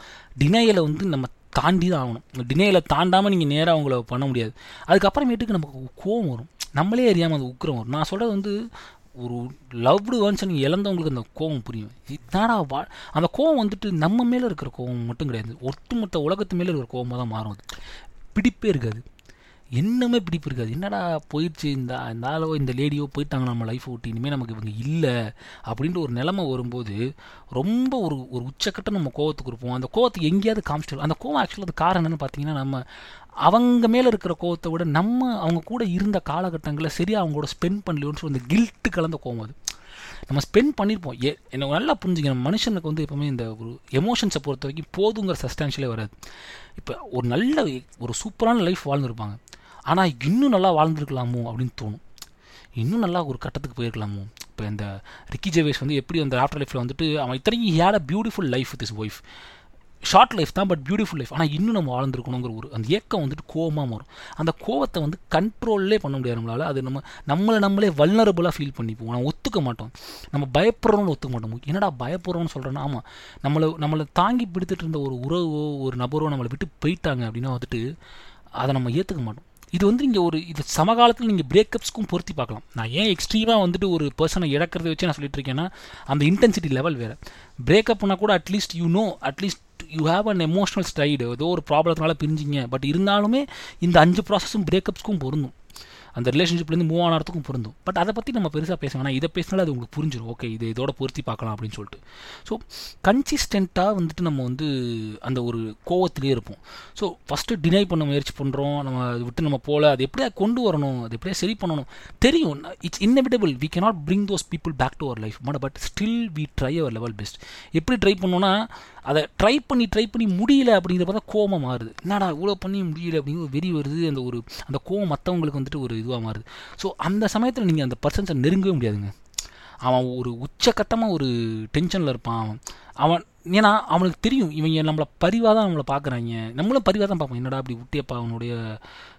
டினையலை வந்து நம்ம தாண்டி தான் ஆகணும். டினையலை தாண்டாமல் நீங்கள் நேராக அவங்கள பண்ண முடியாது. அதுக்கப்புறமேட்டுக்கு நமக்கு கோவம் வரும், நம்மளே அறியாமல் அது உக்கிரம் வரும். நான் சொல்கிறது வந்து ஒரு லவ்டு ஒன்ஸ் நீங்கள் இழந்தவங்களுக்கு அந்த கோவம் புரியும். இதாடா அந்த கோவம் வந்துட்டு நம்ம மேலே இருக்கிற கோவம் மட்டும் கிடையாது, ஒட்டுமொத்த உலகத்து மேலே இருக்கிற கோவமாக தான் மாறும். அது பிடிப்பே இருக்காது, என்னமே பிடிப்பு இருக்காது. என்னடா போயிடுச்சு, இந்த ஆளோ இந்த லேடியோ போயிட்டாங்க நம்ம லைஃப் விட்டு, இனிமேல் நமக்கு இவங்க இல்லை அப்படின்ற ஒரு நிலைமை வரும்போது ரொம்ப ஒரு உச்சக்கட்ட நம்ம கோவத்துக்கு இருப்போம். அந்த கோவத்துக்கு எங்கேயாவது காமிச்சிடும். அந்த கோவம் ஆக்சுவலாக அது காரணம் என்னென்னு பார்த்தீங்கன்னா, நம்ம அவங்க மேலே இருக்கிற கோவத்தை விட நம்ம அவங்க கூட இருந்த காலகட்டங்களில் சரியாக அவங்களோட ஸ்பெண்ட் பண்ணலையோன்னு சொல்லி அந்த கில்ட்டு கலந்த கோவம். அது நம்ம ஸ்பெண்ட் பண்ணியிருப்போம். எனக்கு நல்லா புரிஞ்சுக்கணும், மனுஷனுக்கு வந்து எப்போவுமே இந்த ஒரு எமோஷன்ஸை பொறுத்த வரைக்கும் போதுங்கிற சஸ்டான்ஷியலே வராது. இப்போ ஒரு நல்ல ஒரு சூப்பரான லைஃப் வாழ்ந்துருப்பாங்க, ஆனால் இன்னும் நல்லா வாழ்ந்துருக்கலாமோ அப்படின்னு தோணும், இன்னும் நல்லா ஒரு கட்டத்துக்கு போயிருக்கலாமோ. இப்போ இந்த ரிக்கி ஜெவேஸ் வந்து எப்படி அந்த ஆஃப்டர் லைஃப்பில் வந்துட்டு அவன் இத்தனைக்கும் had a beautiful life with his wife, short life தான் பட் பியூட்டிஃபுல் லைஃப், ஆனால் இன்னும் நம்ம வாழ்ந்துருக்கணுங்கிற ஒரு அந்த ஏக்கம் வந்துட்டு கோவமாக மாறும். அந்த கோவத்தை வந்து கண்ட்ரோல்லே பண்ண முடியாது நம்மளால். அது நம்மளை நம்மளே வல்னரபுளாக ஃபீல் பண்ணிப்போம். நம்ம ஒத்துக்க மாட்டோம், நம்ம பயப்படுறோன்னு ஒத்துக்க மாட்டோம். என்னடா பயப்படுறோன்னு சொல்கிறேன்னா, ஆமாம், நம்மளை தாங்கி பிடித்துட்டு இருந்த ஒரு உறவோ ஒரு நபரோ நம்மளை விட்டு போயிட்டாங்க அப்படின்னா வந்துட்டு அதை நம்ம ஏற்றுக்க மாட்டோம். இது வந்து இங்கே இது சமகாலத்தில் நீங்கள் பிரேக்கப்ஸ்க்கும் பொருத்தி பார்க்கலாம். நான் ஏன் எக்ஸ்ட்ரீமாக வந்துட்டு ஒரு பர்சனை இழக்கிறத வச்சு நான் சொல்லிட்டு இருக்கேன்னா, அந்த இன்டென்சிட்டி லெவல் வேறு. பிரேக்கப்னா கூட at least at least you have an emotional stayed, ஏதோ ஒரு ப்ராப்ளத்தினால பிரிஞ்சிங்க, பட் இருந்தாலுமே இந்த 5 ப்ராசஸும் பிரேக்கப்ஸ்க்கும் பொருந்தும், அந்த ரிலேஷன்ஷிப்லேருந்து மூவ் ஆனதுக்கும் பொருந்தும். பட் அதை பற்றி நம்ம பெருசாக பேசணும், ஆனால் இதை பேசினாலும் அது உங்களுக்கு புரிஞ்சிடும், ஓகே இது இதோட பொருத்தி பார்க்கலாம் அப்படின்னு சொல்லிட்டு. ஸோ கன்சிஸ்டண்ட்டாக வந்துட்டு நம்ம வந்து அந்த ஒரு கோவத்திலே இருப்போம். ஸோ ஃபஸ்ட்டு டினை பண்ண முயற்சி பண்ணுறோம், நம்ம அதை விட்டு நம்ம போகல, அது எப்படியா கொண்டு வரணும், அது எப்படியா சரி பண்ணணும் தெரியும். It's inevitable, we cannot bring those people back to our life, but still we try our level best. எப்படி ட்ரை பண்ணோன்னா, அதை ட்ரை பண்ணி முடியல அப்படிங்கிறப்ப தான் கோவமாக மாறுது. என்னடா இவ்வளோ பண்ணி முடியல அப்படிங்கிற வெறி வருது, அந்த கோவம் மற்றவங்களுக்கு வந்துட்டு ஒரு இதுவாக மாறுது. ஸோ அந்த சமயத்தில் நீங்கள் அந்த பர்சன்ஸை நெருங்கவே முடியாதுங்க. அவன் ஒரு உச்சக்கட்டமாக ஒரு டென்ஷனில் இருப்பான். அவன் ஏன்னா அவனுக்கு தெரியும் இவங்க நம்மளை பரிவாக தான் நம்மளை பார்க்குறாங்க, நம்மளும் பரிவாக தான் பார்ப்போம். என்னடா அப்படி விட்டியப்பா அவனுடைய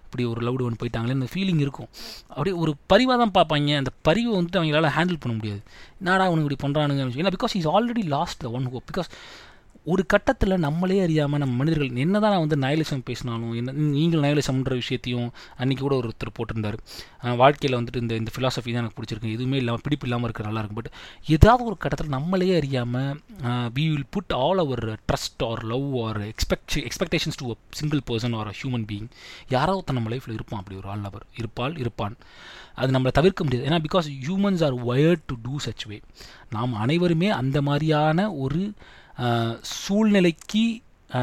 இப்படி ஒரு லவ்டு ஒன்று போயிட்டாங்களே அந்த ஃபீலிங் இருக்கும். அப்படியே ஒரு பரிவாக தான் பார்ப்பாங்க. அந்த பரிவை வந்துட்டு அவங்களால ஹேண்டில் பண்ண முடியாது. என்னடா அவனுக்கு இப்படி பண்ணுறானுங்க ஏன்னா because is already lost the one hope. Because ஒரு கட்டத்தில் நம்மளே அறியாமல் நம்ம மனிதர்கள் என்ன தான் நான் வந்து நயலிசம் பேசினாலும், என்ன நீங்கள் நயலிசம்ன்ற விஷயத்தையும் அன்றைக்கி கூட ஒருத்தர் போட்டிருந்தார், வாழ்க்கையில் வந்துட்டு இந்த ஃபிலாசபி தான் எனக்கு பிடிச்சிருக்கு, எதுவுமே இல்லாமல் பிடிப்பு இல்லாமல் இருக்கிற நல்லாயிருக்கும். பட் ஏதாவது ஒரு கட்டத்தில் நம்மளே அறியாமல் we will put all our trust or love or expectations to a single person or a human being. யாராவது ஒருத்தர் நம்ம லைஃப்பில் இருப்பான், அப்படி ஒரு ஆள் அவர் இருப்பான். அது நம்மளை தவிர்க்க முடியாது. ஏன்னா because humans are wired to do such way. நாம் அனைவருமே அந்த மாதிரியான ஒரு சூழ்நிலைக்கு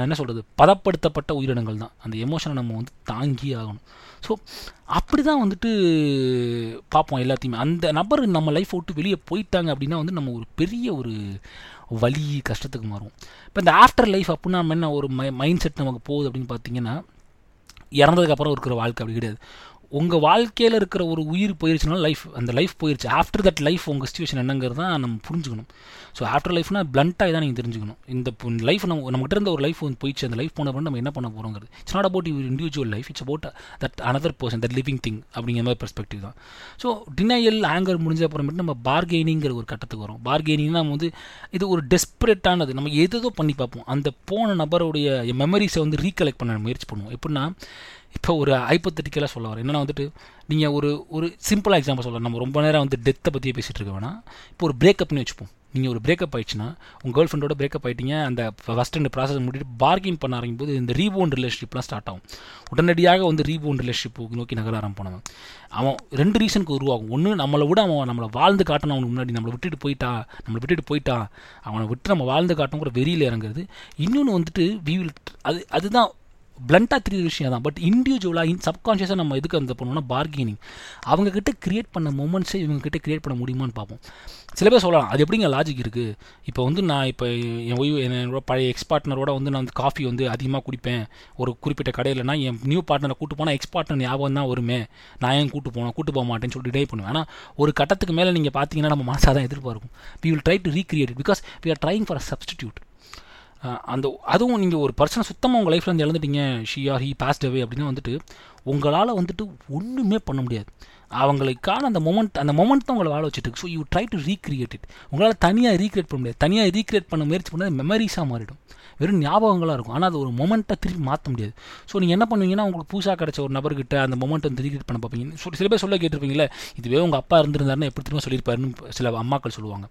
என்ன சொல்கிறது பதப்படுத்தப்பட்ட உயிரினங்கள் தான். அந்த எமோஷனை நம்ம வந்து தாங்கி ஆகணும். ஸோ அப்படி தான் வந்துட்டு பார்ப்போம் எல்லாத்தையுமே. அந்த நபர் நம்ம லைஃப் விட்டு வெளியே போயிட்டாங்க அப்படின்னா வந்து நம்ம ஒரு பெரிய ஒரு வலி கஷ்டத்துக்கு மாறும். இப்போ இந்த ஆஃப்டர் லைஃப் அப்படின்னா நம்ம என்ன ஒரு மைண்ட் செட் நமக்கு போகுது அப்படின்னு பார்த்தீங்கன்னா, இறந்ததுக்கப்புறம் இருக்கிற வாழ்க்கை அப்படி கிடையாது. உங்கள் வாழ்க்கையில் இருக்கிற ஒரு உயிர் போயிடுச்சுன்னா லைஃப், அந்த லைஃப் போயிடுச்சு. ஆஃப்டர் தட் லைஃப் உங்கள் சிச்சுவேஷன் என்னங்கிறது தான் நம்ம புரிஞ்சுக்கணும். ஸோ ஆஃப்டர் லைஃப்னால் பிளண்ட்டாக தான் நீங்கள் தெரிஞ்சுக்கணும். இந்த லைஃப் நம்மகிட்ட இருந்த ஒரு லைஃப் வந்து போயிடுச்சு, அந்த லைஃப் போன அப்புறம் நம்ம என்ன பண்ண போகிறோங்கிறது. It's not about your individual life, it's about that another person, that living thing அப்படிங்கிற மாதிரி பெர்ஸ்பெக்டிவ் தான். ஸோ டினையல் ஆங்கர் முடிஞ்ச அப்புறமேட்டு நம்ம பார்கெய்னிங்கிற ஒரு கட்டத்துக்கு வரும். பார்கெய்னிங்னா நம்ம வந்து இது ஒரு டெஸ்பரேட்டானது, நம்ம எதோ பண்ணி பார்ப்போம். அந்த போன நபருடைய மெமரிஸை வந்து ரீகலெக்ட் பண்ண முயற்சி பண்ணுவோம். எப்படின்னா, இப்போ ஒரு ஹைப்போத்தட்டிக்கலாக சொல்ல வரேன், என்னென்னா வந்துட்டு நீங்கள் ஒரு சிம்பிளாக எக்ஸாம்பிள் சொல்லலாம். நம்ம ரொம்ப நேரம் வந்து டெத்தை பற்றியே பேசிகிட்டு இருக்க வேணாம். இப்போ ஒரு பிரேக்கப்னு வச்சுப்போம். நீங்கள் ஒரு பிரேக்கப் ஆகிடுச்சுன்னா, உங்கள் கேர்ள் ஃப்ரெண்டோட பிரேக்கப் ஆகிட்டிங்க, அந்த ஃபஸ்ட் ரெண்டு ப்ராசஸ் முடிச்சுட்டு பார்கிங் பண்ண ஆரம்பிக்கும்போது இந்த ரீபோன் ரிலேஷன்ஷிப்லாம் ஸ்டார்ட் ஆகும். உடனடியாக வந்து ரீபோன் ரிலேஷன்ஷிப் நோக்கி நகர ஆரம்பிப்பானவன். அவன் ரெண்டு ரீசனுக்கு உருவாகும். ஒன்று, நம்மளை விட அவன் நம்மளை வாழ்ந்து காட்டணும், அவனுக்கு முன்னாடி நம்மளை விட்டுட்டு போயிட்டா அவனை விட்டு நம்ம வாழ்ந்து காட்டணுங்கிற வெறியில் இறங்குறது. இன்னொன்று வந்துட்டு வி வில் அதுதான் பிளண்டாக தெரியுற விஷயம் தான். பட் இண்டிவிஜுவலாக சப்கான்ஷியஸாக நம்ம எதுக்கு அந்த பண்ணோம்னா பார்கெனிங். அவங்கக்கிட்ட கிரியேட் பண்ண மூமெண்ட்ஸை இவங்ககிட்ட கிரியேட் பண்ண முடியுமான்னு பார்ப்போம். சில பேர் சொல்லலாம் அது எப்படிங்க லாஜிக் இருக்குது. இப்போ வந்து நான் இப்போ என் ஒய்வு என்னோட பழைய எக்ஸ் பார்ட்னரோட வந்து நான் வந்து காஃபி வந்து அதிகமாக குடிப்பேன் ஒரு குறிப்பிட்ட கடையில்னா, என் நியூ பார்ட்னரை கூட்டு போனால் எக்ஸ் பார்ட்னர் ஞாபகம் தான் வருமே, நான் ஏன் கூட்டு போக மாட்டேன்னு சொல்லி டிடே பண்ணுவேன். ஆனால் ஒரு கட்டத்துக்கு மேலே நீங்கள் பார்த்தீங்கன்னா நம்ம மனசாக தான் எதிர்பார்க்கும். We will try to recreate it because we are trying for a substitute. அந்த அதுவும் நீங்கள் ஒரு பர்சனை சுத்தமாக உங்கள் லைஃப்பில் வந்து இழந்துட்டீங்க, she or he passed away அப்படின்னா வந்துட்டு உங்களால் வந்துட்டு ஒன்றுமே பண்ண முடியாது. அவங்களுக்கான அந்த மொமெண்ட் தான் உங்களை வாழ வச்சுட்டு. So you try to recreate it. உங்களால் தனியாக ரீக்ரியேட் பண்ண முடியாது. தனியாக ரீக்ரியேட் பண்ண முயற்சி பண்ணால் மெமரிஸாக மாறிடும், வெறும் ஞாபகங்களாக இருக்கும். ஆனால் அது ஒரு மொமெண்ட்டாக திருப்பி மாற்ற முடியாது. ஸோ நீங்கள் என்ன பண்ணுவீங்கன்னா உங்களுக்கு புதுசாக கிடச்ச ஒரு நபர்கிட்ட அந்த மொமெண்ட் வந்து ரீக்ரியேட் பண்ண பார்ப்பீங்க. சில பேர் சொல்ல கேட்டிருப்பீங்களே, இதுவே உங்கள் அப்பா இருந்திருந்தாருன்னா எப்படி திரும்ப சொல்லியிருப்பாருன்னு சில அம்மாக்கள் சொல்லுவாங்க,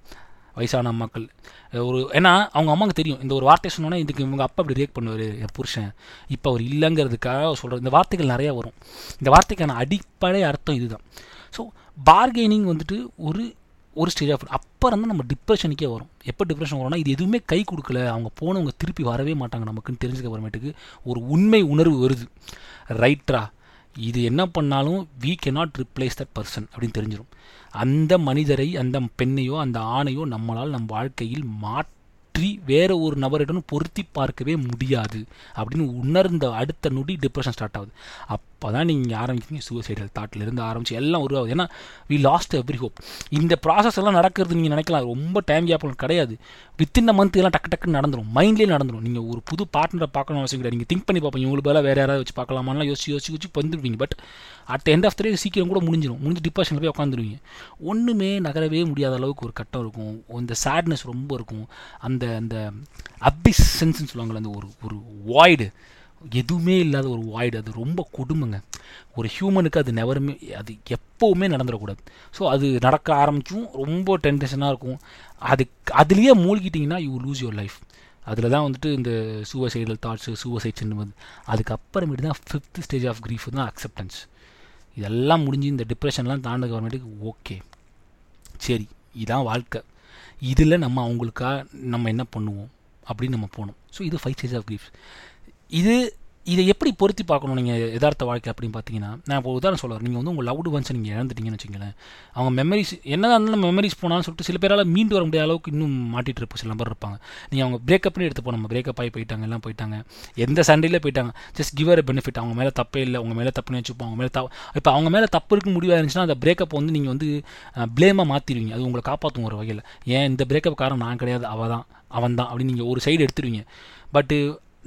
வயசான அம்மாக்கள். ஒரு ஏன்னா அவங்க அம்மாவுக்கு தெரியும் இந்த ஒரு வார்த்தை சொன்னோன்னா இதுக்கு இவங்க அப்பா இப்படி ரியாக்ட் பண்ணுவார் என் புருஷன், இப்போ அவர் இல்லைங்கிறதுக்காக சொல்கிற இந்த வார்த்தைகள் நிறையா வரும். இந்த வார்த்தைக்கான அடிப்படை அர்த்தம் இதுதான். ஸோ பார்கெனிங் வந்துட்டு ஒரு ஒரு ஸ்டேஜ் ஆஃப் அப்புறம் தான் நம்ம டிப்ரெஷனுக்கே வரும். எப்போ டிப்ரெஷன் வரும்னா இது எதுவுமே கை கொடுக்கல, அவங்க போனவங்க திருப்பி வரவே மாட்டாங்க நமக்குன்னு தெரிஞ்சுக்க அப்புறமேட்டுக்கு ஒரு உண்மை உணர்வு வருது. ரைட்ரா, இது என்ன பண்ணாலும் we cannot replace that person அப்படின்னு தெரிஞ்சிடும். அந்த மனிதரை, அந்த பெண்ணையோ அந்த ஆணையோ நம்மளால் நம் வாழ்க்கையில் மாற்றி வேற ஒரு நபரிடம் பொருத்தி பார்க்கவே முடியாது அப்படின்னு உணர்ந்த அடுத்த நொடி டிப்ரெஷன் ஸ்டார்ட் ஆகுது. அப்போ தான் நீங்கள் ஆரம்பிக்கிறீங்க சூசைடல் தாட்டிலிருந்து ஆரம்பிச்சு எல்லாம் உருவாகுது. ஏன்னா we lost every hope. இந்த ப்ராசஸ் எல்லாம் நடக்கிறது நீங்கள் நினைக்கலாம், ரொம்ப டைம் கேப் கிடையாது. வித்தின் அ மந்த் எல்லாம் டக்கு டக்குன்னு நடந்துடும், மைண்ட்லேயே நடந்துடும். நீங்கள் ஒரு புது பார்ட்னரை பார்க்கணும்னு அவசியம் கிடையாது. நீங்கள் திங்க் பண்ணி பார்ப்பீங்க உங்களுக்கு வேலை வேறு யாராவது வச்சு பார்க்கலாமான்லாம் யோசிச்சு வந்துடுவீங்க. But at the end of the day சீக்கிரம் கூட முடிஞ்சு டிப்ரெஷனில் போய் உட்காந்துருவீங்க. ஒன்றுமே நகரவே முடியாத அளவுக்கு ஒரு கட்டம் இருக்கும். இந்த சேட்னஸ் ரொம்ப இருக்கும். அந்த அந்த அபிஸ் சென்ஸ்ன்னு சொல்லுவாங்கள்ல, அந்த ஒரு ஒரு வாய்டு, எதுவுமே இல்லாத ஒரு வாய்டு. அது ரொம்ப கொடுமைங்க ஒரு ஹியூமனுக்கு. அது நெவருமே, அது எப்போவுமே நடந்துடக்கூடாது. ஸோ அது நடக்க ஆரம்பிச்சும் ரொம்ப டென்ஷனாக இருக்கும். அதுலேயே மூழ்கிட்டிங்கன்னா யூ லூஸ் யுவர் லைஃப். அதில் தான் வந்துட்டு இந்த சூசைடல் தாட்ஸு சூசைட்ஸ்ன்னு வந்து. அதுக்கப்புறமேட்டு தான் 5th ஸ்டேஜ் ஆஃப் கிரீஃப் தான் அக்செப்டன்ஸ். இதெல்லாம் முடிஞ்சு இந்த டிப்ரெஷன்லாம் தாண்டதுக்கு அப்புறமேட்டுக்கு ஓகே சரி இதான் வாழ்க்கை, இதில் நம்ம அவங்களுக்காக நம்ம என்ன பண்ணுவோம் அப்படின்னு நம்ம போகணும். ஸோ இது 5 ஸ்டேஜ் ஆஃப் கிரீஃப். இதை எப்படி பொருத்தி பார்க்கணும் நீங்கள் யதார்த்த வாழ்க்கை அப்படின்னு பார்த்தீங்கன்னா, நான் இப்போ உதாரணம் சொல்கிறேன். நீங்கள் வந்து உங்கள் லவ்டு ஒன்ஸை நீங்கள் இழந்துட்டீங்கன்னு வச்சுக்கோங்களேன். அவங்க மெமரிஸ் என்னதான் இருந்தாலும் மெமரிஸ் போனான்னு சொல்லிட்டு சில பேரால் மீண்டு வர முடியாத அளவுக்கு இன்னும் மாட்டிகிட்டு இருப்போம் சில நம்பர் இருப்பாங்க. நீங்கள் அவங்க பிரேக்கப்னு எடுத்துப்போம், நம்ம பிரேக்கப் ஆகி போயிட்டாங்க, எல்லாம் போயிட்டாங்க, எந்த சண்டையில் போயிட்டாங்க. ஜஸ்ட் கிவர் பெனிஃபிட், அவங்க மேலே தப்பே இல்லை, உங்கள் மேலே தப்புன்னு வச்சுப்போம். அவங்க மேலே இப்போ அவங்க மேலே தப்பு இருக்குன்னு முடிவாக இருந்துச்சுன்னா அந்த பிரேக்கப் வந்து நீங்கள் வந்து ப்ளேமாக மாற்றிடுவீங்க. அது உங்களை காப்பாற்றும் ஒரு வகையில். ஏன் இந்த பிரேக்கப் காரணம் நான் கிடையாது, அவன் தான் அப்படின்னு நீங்கள் ஒரு சைடு எடுத்துடுவீங்க. பட்டு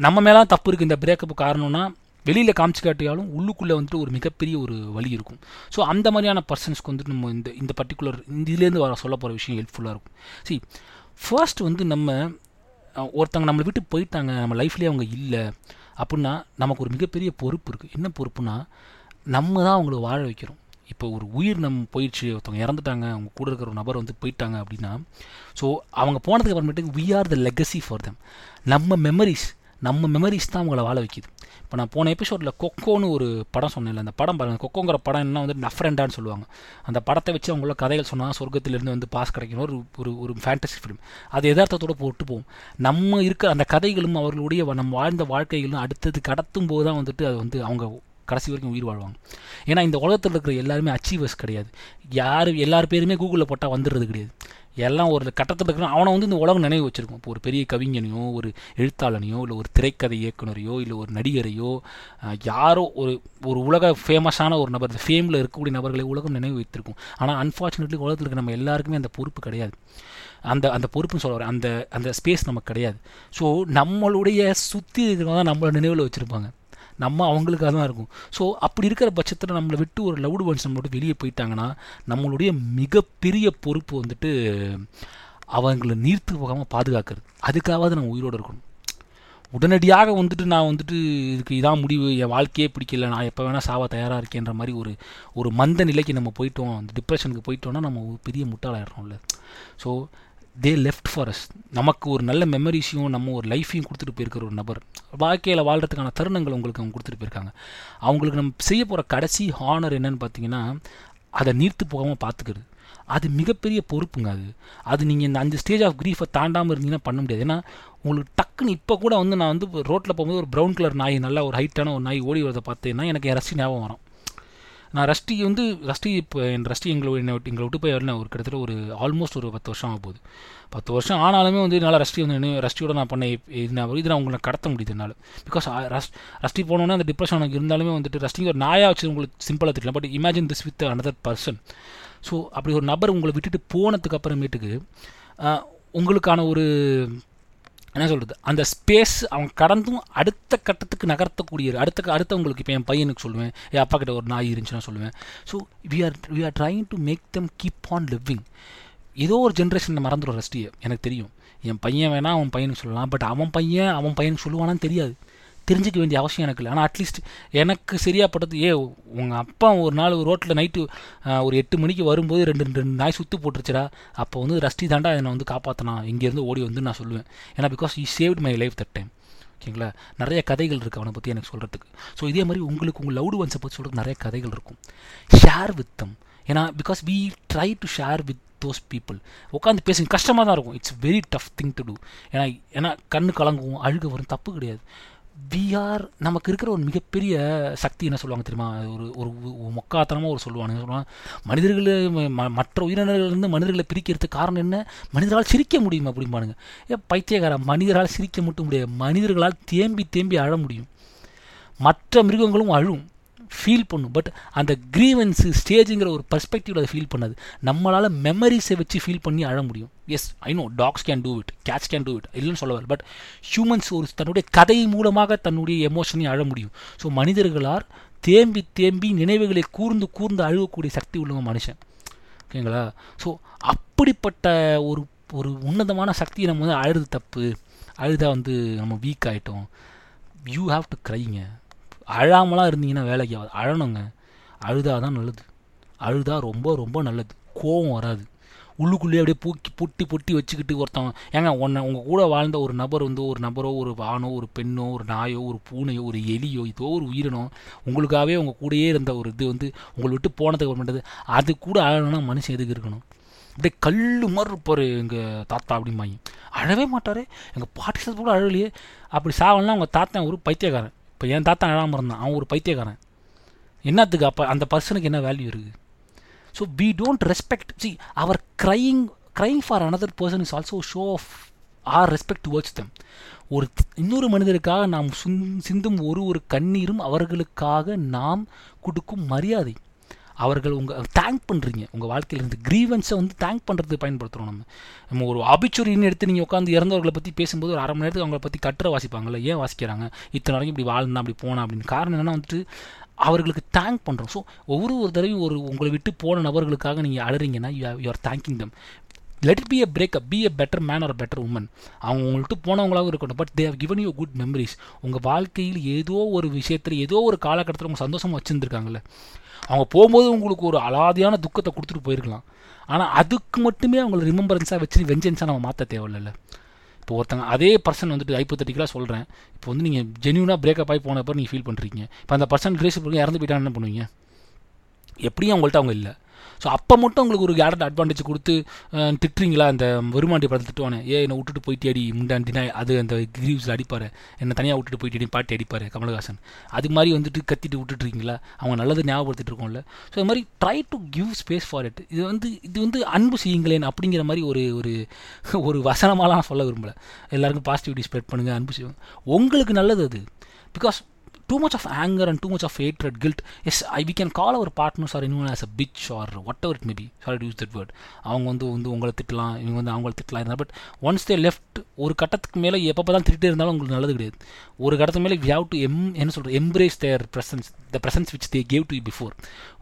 நம்ம மேலாம் தப்பு இருக்குது இந்த பிரேக்கப்பு காரணம்னா வெளியில் காமிச்சு காட்டியாலும் உள்ளுக்குள்ளே வந்துட்டு ஒரு மிகப்பெரிய ஒரு வழி இருக்கும். ஸோ அந்த மாதிரியான பர்சன்ஸ்க்கு வந்துட்டு நம்ம இந்த பர்டிகுலர் இதுலேருந்து வர சொல்ல போகிற விஷயம் ஹெல்ப்ஃபுல்லாக இருக்கும். சரி, ஃபர்ஸ்ட் வந்து நம்ம ஒருத்தவங்க நம்மளை விட்டு போயிட்டாங்க, நம்ம லைஃப்லேயே அவங்க இல்லை அப்படின்னா நமக்கு ஒரு மிகப்பெரிய பொறுப்பு இருக்குது. என்ன பொறுப்புனா, நம்ம தான் அவங்கள வாழ வைக்கிறோம். இப்போ ஒரு உயிர் நம்ம போயிடுச்சு, ஒருத்தவங்க இறந்துட்டாங்க, அவங்க கூட இருக்கிற ஒரு நபர் வந்து போயிட்டாங்க அப்படின்னா, ஸோ அவங்க போனதுக்கு அப்புறமேட்டுக்கு we are the legacy for them. நம்ம மெமரிஸ் தான் அவங்கள வாழ வைக்கிது. இப்போ நான் போன எபிசோடில் கொக்கோன்னு ஒரு படம் சொன்னேன். அந்த படம் பாருங்கள், கொக்கோங்கிற படம் என்ன வந்து நஃப்ரெண்டான்னு சொல்லுவாங்க. அந்த படத்தை வச்சு அவங்கள கதைகள் சொன்னால் சொர்க்கத்திலேருந்து வந்து பாஸ் கிடைக்கணும். ஒரு ஒரு ஃபேண்டசி ஃபிலிம். அது எதார்த்தத்தோடு போட்டு போகும். நம்ம இருக்கிற அந்த கதைகளும் அவர்களுடைய நம்ம வாழ்ந்த வாழ்க்கைகளும் அடுத்தது கடத்தும் போது தான் வந்துட்டு அது வந்து அவங்க கடைசி வரைக்கும் உயிர் வாழ்வாங்க. ஏன்னா இந்த உலகத்தில் இருக்கிற எல்லாருமே அச்சீவர்ஸ் கிடையாது. எல்லார் பேருமே கூகுளில் போட்டால் வந்துடுறது கிடையாது. எல்லாம் ஒரு கட்டத்தில் இருக்கிறோம். அவனை வந்து இந்த உலகம் நினைவு வச்சுருக்கோம். இப்போ ஒரு பெரிய கவிஞனையோ ஒரு எழுத்தாளனையோ இல்லை ஒரு திரைக்கதை இயக்குனரையோ இல்லை ஒரு நடிகரையோ யாரோ ஒரு உலக ஃபேமஸான ஒரு நபர், ஃபேமில் இருக்கக்கூடிய நபர்களை உலகம் நினைவு வைத்திருக்கும். ஆனால் அன்ஃபார்ச்சுனேட்லி உலகத்தில் இருக்க நம்ம எல்லாருக்குமே அந்த பொறுப்பு கிடையாது. அந்த பொறுப்புன்னு சொல்ல வரேன், அந்த ஸ்பேஸ் நமக்கு கிடையாது. ஸோ நம்மளுடைய சுற்றி இருக்கிறவங்க தான் நம்மளோட நினைவில் வச்சுருப்பாங்க, நம்ம அவங்களுக்காக தான் இருக்கும். ஸோ அப்படி இருக்கிற பட்சத்தில் நம்மளை விட்டு ஒரு லவ்டு ஒன்ஸ் நம்மளோட வெளியே போயிட்டாங்கன்னா நம்மளுடைய மிகப்பெரிய பொறுப்பு வந்துட்டு அவங்கள நீர்த்து போகாமல் பாதுகாக்கிறது. அதுக்காகவது நம்ம உயிரோடு இருக்கணும். உடனடியாக வந்துட்டு நான் வந்துட்டு இதுக்கு இதான் முடிவு, என் வாழ்க்கையே பிடிக்கல, நான் எப்போ வேணால் சாவ தயாராக இருக்கேன்ற மாதிரி ஒரு மந்த நிலைக்கு நம்ம போயிட்டோம், அந்த டிப்ரெஷனுக்கு போயிட்டோம்னா நம்ம பெரிய முட்டாளாயிடுறோம்ல. So they left for us. நமக்கு ஒரு நல்ல மெமரிஸையும் நம்ம ஒரு லைஃப்பையும் கொடுத்துட்டு போயிருக்கிற ஒரு நபர், வாழ்க்கையில் வாழ்கிறதுக்கான தருணங்கள் உங்களுக்கு அவங்க கொடுத்துட்டு போயிருக்காங்க. அவங்களுக்கு நம்ம செய்ய போகிற கடைசி ஹானர் என்னன்னு பார்த்தீங்கன்னா அதை நீர்த்து போகாமல் பார்த்துக்கிறது. அது மிகப்பெரிய பொறுப்புங்க. அது நீங்கள் இந்த அந்த ஸ்டேஜ் ஆஃப் க்ரீஃபை தாண்டாமல் இருந்தீங்கன்னா பண்ண முடியாது. ஏன்னா உங்களுக்கு டக்குன்னு இப்போ கூட வந்து நான் வந்து ரோட்டில் போகும்போது ஒரு ப்ரௌன் கலர் நாய், நல்லா ஒரு ஹைட்டான ஒரு நாய் ஓடி வரதை பார்த்தேன்னா எனக்கு என் ரஷ்டி ஞாபகம் வரும். நான் ரஷ்டி இப்போ என் ரஷ்டி எங்களை விட்டு போய் வரல ஒரு கிட்டத்தட்ட ஒரு ஆல்மோஸ்ட் ஒரு 10 வருஷம் ஆக போகுது. 10 வருஷம் ஆனாலுமே வந்து நல்லா ரஷ்டியோட நான் பண்ண இது நான் உங்களை கடத்த முடியுது என்னால். பிகாஸ் ரஷ்டி போனோன்னே அந்த டிப்ரெஷன் எனக்கு இருந்தாலுமே வந்துட்டு ரஷ்டி ஒரு நாயாக வச்சு உங்களுக்கு சிம்பிளாக தெரியலாம். But imagine this with another person. So அப்படி ஒரு நபர் உங்களை விட்டுட்டு போனதுக்கு அப்புறமேட்டுக்கு உங்களுக்கான ஒரு என்ன சொல்கிறது அந்த ஸ்பேஸ் அவங்க கடந்தும் அடுத்த கட்டத்துக்கு நகர்த்தக்கூடிய அடுத்த உங்களுக்கு இப்போ என் பையனுக்கு சொல்லுவேன், என் அப்பா கிட்ட ஒரு நாய் இருந்துச்சுன்னா சொல்லுவேன். So we are trying to make them keep on living. ஏதோ ஒரு ஜென்ரேஷன் மறந்துடும் ரஷ்டியை. எனக்கு தெரியும் என் பையன் வேணால் அவன் பையனுக்கு சொல்லலாம், பட் அவன் பையனுக்கு சொல்லுவானான்னு தெரியாது, தெரிஞ்சிக்க வேண்டிய அவசியம் எனக்கு இல்லை. ஆனால் அட்லீஸ்ட் எனக்கு சரியாகப்பட்டது உங்கள் அப்பா ஒரு நாள் ரோட்டில் நைட்டு ஒரு 8 மணிக்கு வரும்போது ரெண்டு நாய் சுற்று போட்டுருச்சுடா, அப்போ வந்து ரஷ்டி தாண்டா என்னை வந்து காப்பாற்றினா இங்கேருந்து ஓடி வந்து நான் சொல்லுவேன். ஏன்னா because he saved my life that time. ஓகேங்களா, நிறைய கதைகள் இருக்குது அவனை பற்றி எனக்கு சொல்கிறதுக்கு. ஸோ இதே மாதிரி உங்களுக்கு உங்கள் லவ்டு ஒன்ஸை பற்றி சொல்கிறதுக்கு நிறைய கதைகள் இருக்கும். Share with them. ஏன்னா because we try to share with those people. உட்காந்து பேசுங்க, கஷ்டமாக தான் இருக்கும். It's very tough thing to do. ஏன்னா கண்ணு கலங்கும், அழுக வரும், தப்பு கிடையாது. நமக்கு இருக்கிற ஒரு மிகப்பெரிய சக்தி என்ன சொல்லுவாங்க தெரியுமா, ஒரு ஒரு மொக்காத்தனமாக ஒரு சொல்லுவாங்க, மனிதர்களை மற்ற உயிரினங்கள்லேருந்து மனிதர்களை பிரிக்கிறதுக்கு காரணம் என்ன, மனிதரால் சிரிக்க முடியும் அப்படிம்பானுங்க. பைத்தியக்கார, மனிதரால் சிரிக்க மட்டும் முடியாது, மனிதர்களால் தேம்பி தேம்பி அழ முடியும். மற்ற மிருகங்களும் அழும், ஃபீல் பண்ணும். பட் அந்த க்ரீவன்ஸு ஸ்டேஜுங்கிற ஒரு பர்ஸ்பெக்டிவில் அதை ஃபீல் பண்ணாது. நம்மளால் மெமரிஸை வச்சு ஃபீல் பண்ணி அழ முடியும். Yes, I know dogs can do it, cats can do it, இல்லைன்னு சொல்லவர். பட் ஹியூமன்ஸ் ஒரு தன்னுடைய கதை மூலமாக தன்னுடைய எமோஷனையும் அழ முடியும். ஸோ மனிதர்களால் தேம்பி தேம்பி நினைவுகளை கூர்ந்து கூர்ந்து அழுகக்கூடிய சக்தி உள்ளவங்க மனுஷன். ஓகேங்களா, ஸோ அப்படிப்பட்ட ஒரு ஒரு உன்னதமான சக்தியை நம்ம வந்து அழுது தப்பு, அழுதா வந்து நம்ம வீக் ஆகிட்டோம். You have to க்ரைங்க. அழாமலாம் இருந்தீங்கன்னா வேலைக்கு ஆகாது. அழணுங்க, அழுதா தான் நல்லது. அழுதா ரொம்ப ரொம்ப நல்லது. கோவம் வராது. உள்ளுக்குள்ளேயே அப்படியே பொட்டி வச்சுக்கிட்டு ஒருத்தவங்க உங்கள் கூட வாழ்ந்த ஒரு நபர் வந்து ஒரு நபரோ ஒரு ஆணோ ஒரு பெண்ணோ ஒரு நாயோ ஒரு பூனையோ ஒரு எலியோ இதோ ஒரு உயிரினோ உங்களுக்காகவே உங்கள் கூடயே இருந்த ஒரு இது வந்து உங்களை விட்டு போனதுக்கு பண்ணுறது, அது கூட அழணும்னா மனுஷன் எதுக்கு இருக்கணும்? அப்படியே கல் மாதிரி இருப்பார் எங்கள் தாத்தா அப்படிம்பாங்க. அழவே மாட்டார். எங்கள் பாட்டி கூட அழலையே. அப்படி சாவல்னா உங்கள் தாத்தா ஒரு பைத்தியக்காரன். இப்போ என் தாத்தா அழகாமல் இருந்தான், அவன் ஒரு பைத்தியக்காரன். என்னத்துக்கு அப்போ அந்த பர்சனுக்கு என்ன வேல்யூ இருக்குது? So we don't respect. See, our crying for another person is also show of our respect towards them. ஒரு இன்னொரு மனிதருக்காக நாம் சிந்தும் ஒரு கண்ணீரும் அவர்களுக்காக நாம் கொடுக்கும் மரியாதை. அவர்கள் உங்கள் தேங்க் பண்ணுறீங்க. உங்கள் வாழ்க்கையில் இருந்து க்ரீவன்ஸை வந்து தேங்க் பண்ணுறதுக்கு பயன்படுத்துகிறோம். நம்ம ஒரு ஆபிச்சுரின்னு எடுத்து நீங்கள் உட்காந்து இறந்தவர்களை பற்றி பேசும்போது ஒரு 1/2 மணி நேரத்துக்கு அவங்கள பற்றி கட்டுரை வாசிப்பாங்கள்ல. ஏன் வாசிக்கிறாங்க? இத்தனை வரைக்கும் இப்படி வாழ்ந்தா அப்படி போனா அப்படின்னு. காரணம் என்னென்னா வந்துட்டு அவர்களுக்கு தேங்க் பண்ணுறோம். ஸோ ஒவ்வொரு தடவையும் ஒரு உங்களை விட்டு போன நபர்களுக்காக நீங்கள் அழறீங்கன்னா you're thanking them. Let it be a breakup, be a better man or better woman. அவங்க உங்கள்கிட்ட போனவங்களாகவும் இருக்கட்டும், but they've given you good memories. உங்கள் வாழ்க்கையில் ஏதோ ஒரு விஷயத்தில் ஏதோ ஒரு காலகட்டத்தில் உங்கள் சந்தோஷமாக வச்சுருந்துருக்காங்கல்ல. அவங்க போகும்போது உங்களுக்கு ஒரு அலாதியான துக்கத்தை கொடுத்துட்டு போயிருக்கலாம். ஆனால் அதுக்கு மட்டுமே அவங்களை ரிமெம்பரன்ஸாக வச்சு வெஞ்சன்ஸாக நம்ம மாற்ற தேவையில்லை. இப்போ ஒருத்தங்க அதே பர்சன் வந்துட்டு ஹைப்போதெட்டிக்கலாக சொல்கிறேன், இப்போ வந்து நீங்கள் ஜென்யூனாக பிரேக்கப் ஆகி போன அப்புறம் நீங்கள் ஃபீல் பண்ணுறீங்க. இப்போ அந்த பர்சன் கிரேஸ் பண்ணி இறந்து போயிட்டான்னு என்ன பண்ணுவீங்க? எப்படியும் அவங்கள்ட்ட அவங்க இல்லை. ஸோ அப்போ மட்டும் உங்களுக்கு ஒரு கேரட் அட்வான்டேஜ் கொடுத்து திட்டுறீங்களா? அந்த வருமாண்டி படத்தை திட்டுவானே, என்னை விட்டுட்டு போயிட்டு அடி முண்டாண்டினா அது அந்த கிரீவ்ஸில் அடிப்பார். என்னை தனியாக விட்டுட்டு போயிட்டு அடி பாட்டி அடிப்பார் கமலஹாசன். அது மாதிரி வந்துட்டு கத்திட்டு விட்டுட்டுருக்கீங்களா? அவங்க நல்லது ஞாபகப்படுத்திட்டு இருக்கோம்ல. ஸோ அது மாதிரி try to give space for it. இது வந்து அன்பு செய்யுங்களேன் அப்படிங்கிற மாதிரி ஒரு ஒரு வசனமாலாம் சொல்ல விரும்பலை. எல்லாருக்கும் பாசிட்டிவிட்டி ஸ்ப்ரெட் பண்ணுங்கள், அன்பு செய்யுங்க, உங்களுக்கு நல்லது அது. Because too much of anger and too much of hatred, guilt, yes, we can call our partners or anyone as a bitch or whatever it may be. Sorry to use that word. அவங்க வந்து உங்களை திட்டலாம், இவங்க வந்து அவங்கள திட்டலாம் இருந்தால், but once they left ஒரு கட்டத்துக்கு மேலே எப்போ தான் திட்டே இருந்தாலும் உங்களுக்கு நல்லது கிடையாது. ஒரு கட்டத்துக்கு மேலே we have to embrace their presence, the presence which they gave to you before.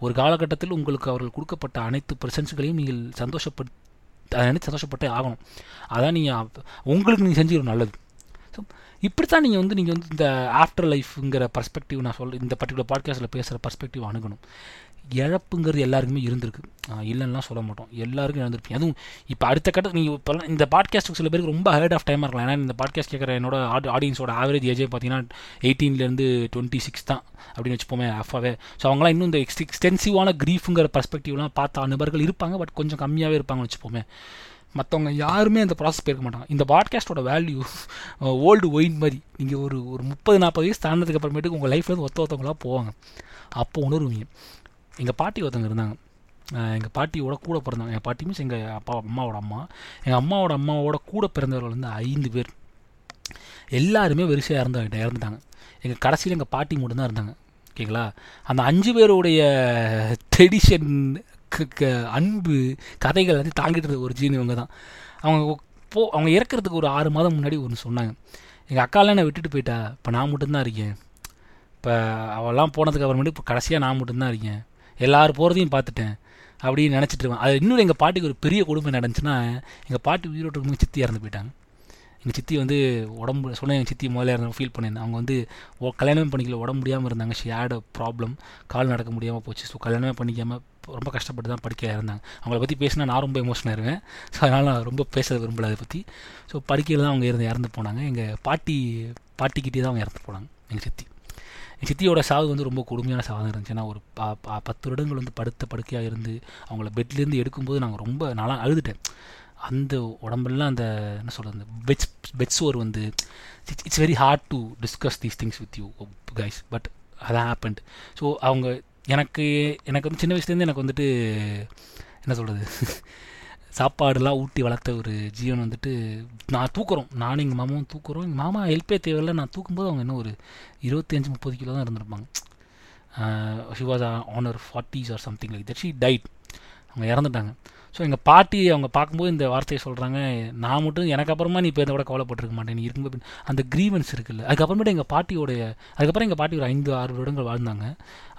ஒரு காலகட்டத்தில் உங்களுக்கு அவர்கள் கொடுக்கப்பட்ட அனைத்து பிரசன்ஸ்களையும் நீங்கள் சந்தோஷப்பட்டே ஆகணும். அதான் உங்களுக்கு நீங்கள் செஞ்சுக்கணும் நல்லது. ஸோ இப்படித்தான் நீங்கள் வந்து இந்த ஆஃப்டர் லைஃப்ங்கிற பர்ஸ்பெக்டிவ் நான் இந்த பர்டிகுலர் பாட்காஸ்ட்டில் பேசுகிற பர்ஸ்பெக்டிவ் அணுகணும். இழப்புங்கிறது எல்லாருக்குமே இருந்திருக்கு, இல்லைன்னா சொல்ல மாட்டோம், எல்லாருக்கும் இருந்திருப்பீங்க. அதுவும் இப்போ அடுத்த கட்ட நீங்கள் இப்போ இந்த பாட்காஸ்ட்டுக்கு சில பேருக்கு ரொம்ப ஹேர்ட் ஆஃப் டைமாக இருக்கலாம். ஏன்னா இந்த பாட்காஸ்ட் கேட்குற என்னோட ஆடியன்ஸோட ஆவரேஜ் ஏஜே பார்த்தீங்கன்னா 18 26 தான் அப்படின்னு வச்சுப்போமே ஆஃபாகவே. ஸோ அவங்களாம் இன்னும் இந்த எக்ஸ்டென்சிவான க்ரீஃபுங்கிற பர்ஸ்பெக்டிவ்லாம் பார்த்த நபர்கள் இருப்பாங்க, பட் கொஞ்சம் கம்மியாகவே இருப்பாங்கன்னு வச்சுப்போமே. மற்றவங்க யாருமே அந்த ப்ராசஸ் போயிருக்க மாட்டாங்க. இந்த பாட்காஸ்ட்டோட வேல்யூ ஓல்டு ஒயின் மாதிரி, நீங்கள் ஒரு ஒரு 30-40 வயசு தாண்டதுக்கு அப்புறமேட்டுக்கு உங்கள் லைஃப்லேருந்து ஒருத்தவங்களா போவாங்க, அப்போ உணர்வுங்க. எங்கள் பாட்டி ஒருத்தவங்க இருந்தாங்க, எங்கள் பாட்டியோட கூட பிறந்தாங்க. எங்கள் பாட்டி மீன்ஸ் எங்கள் அப்பா அம்மாவோட அம்மா, எங்கள் அம்மாவோட அம்மாவோட கூட பிறந்தவர்கள் வந்து 5 பேர். எல்லாருமே வரிசையாக இறந்துட்டாங்க. எங்கள் கடைசியில் எங்கள் பாட்டி மட்டும்தான் இருந்தாங்க. ஓகேங்களா, அந்த 5 பேருடைய ட்ரெடிஷன், அன்பு, கதைகள் வந்து தாங்கிட்டு இருந்த ஒரு ஜீனி இவங்க தான். அவங்க இறக்கிறதுக்கு ஒரு 6 மாதம் முன்னாடி ஒன்று சொன்னாங்க, எங்கள் அக்காலாம் நான் விட்டுட்டு போயிட்டா, இப்போ நான் மட்டும்தான் இருக்கேன். இப்போ அவெல்லாம் போனதுக்கு அப்புறமேட்டு இப்போ கடைசியாக நான் மட்டும்தான் இருக்கேன், எல்லோரும் போகிறதையும் பார்த்துட்டேன் அப்படின்னு நினச்சிட்டு இருக்கேன். அது இன்னொரு எங்கள் பாட்டிக்கு ஒரு பெரிய கொடுமை நடந்துச்சுன்னா, எங்கள் பாட்டி உயிரோட்டு இருக்கும்போது சித்தி இறந்து போயிட்டாங்க. எங்கள் சித்தி வந்து உடம்பு சொன்னால் எங்கள் சித்தி முதல்ல இறந்து ஃபீல் பண்ணியிருந்தேன். அவங்க வந்து கல்யாணமே பண்ணிக்கல, உடம்பு முடியாமல் இருந்தாங்க. ஷி ஹேட் அ ப்ராப்ளம், கால் நடக்க முடியாமல் போச்சு. ஸோ கல்யாணமே பண்ணிக்காமல் ரொம்ப கஷ்டப்பட்டு தான் படிக்க இருந்தாங்க. அவங்கள பற்றி பேசினா நான் ரொம்ப எமோஷனாக இருவேன். ஸோ அதனால் நான் ரொம்ப பேச விரும்பலை அதை பற்றி. ஸோ படிக்கையில் தான் அவங்க இறந்து போனாங்க. எங்கள் பாட்டிக்கிட்டே தான் அவங்க இறந்து போனாங்க. எங்கள் சித்தியோட சாவு வந்து ரொம்ப கொடுமையான சாவு தான் இருந்துச்சு. ஏன்னா ஒரு 10 வருடங்கள் வந்து படுக்கையாக இருந்து அவங்கள பெட்லேருந்து எடுக்கும்போது நாங்கள் ரொம்ப நல்லா அழுதுட்டேன். அந்த உடம்பெல்லாம் அந்த என்ன சொல்கிறது, அந்த பெட்ஸோர் வந்து it's very hard to discuss these things with you guys, but அதான் ஹேப்பன்ட். ஸோ அவங்க எனக்கு வந்து சின்ன வயசுலேருந்து எனக்கு வந்துட்டு என்ன சொல்கிறது, சாப்பாடுலாம் ஊட்டி வளர்த்த ஒரு ஜீவன் வந்துட்டு நான் தூக்குறோம், நானும் எங்கள் மாமாவும் தூக்குறோம். எங்கள் மாமா ஹெல்ப்பே தேவையில்லை. நான் தூக்கும்போது அவங்க இன்னும் ஒரு 25-30 கிலோ தான் இருந்திருப்பாங்க. She was on her 40s or something like that. She died, அவங்க இறந்துட்டாங்க. ஸோ எங்கள் பாட்டி அவங்க பார்க்கும்போது இந்த வார்த்தையை சொல்கிறாங்க, நான் மட்டும் எனக்கு அப்புறமா நீ இப்போ இதை விட கவலைப்பட்டிருக்க மாட்டேன், நீ இருக்கும்போது அந்த க்ரீவன்ஸ் இருக்குல்ல. அதுக்கப்புறமேட்டு அதுக்கப்புறம் எங்கள் பாட்டி ஒரு 5-6 வருடங்கள் வாழ்ந்தாங்க.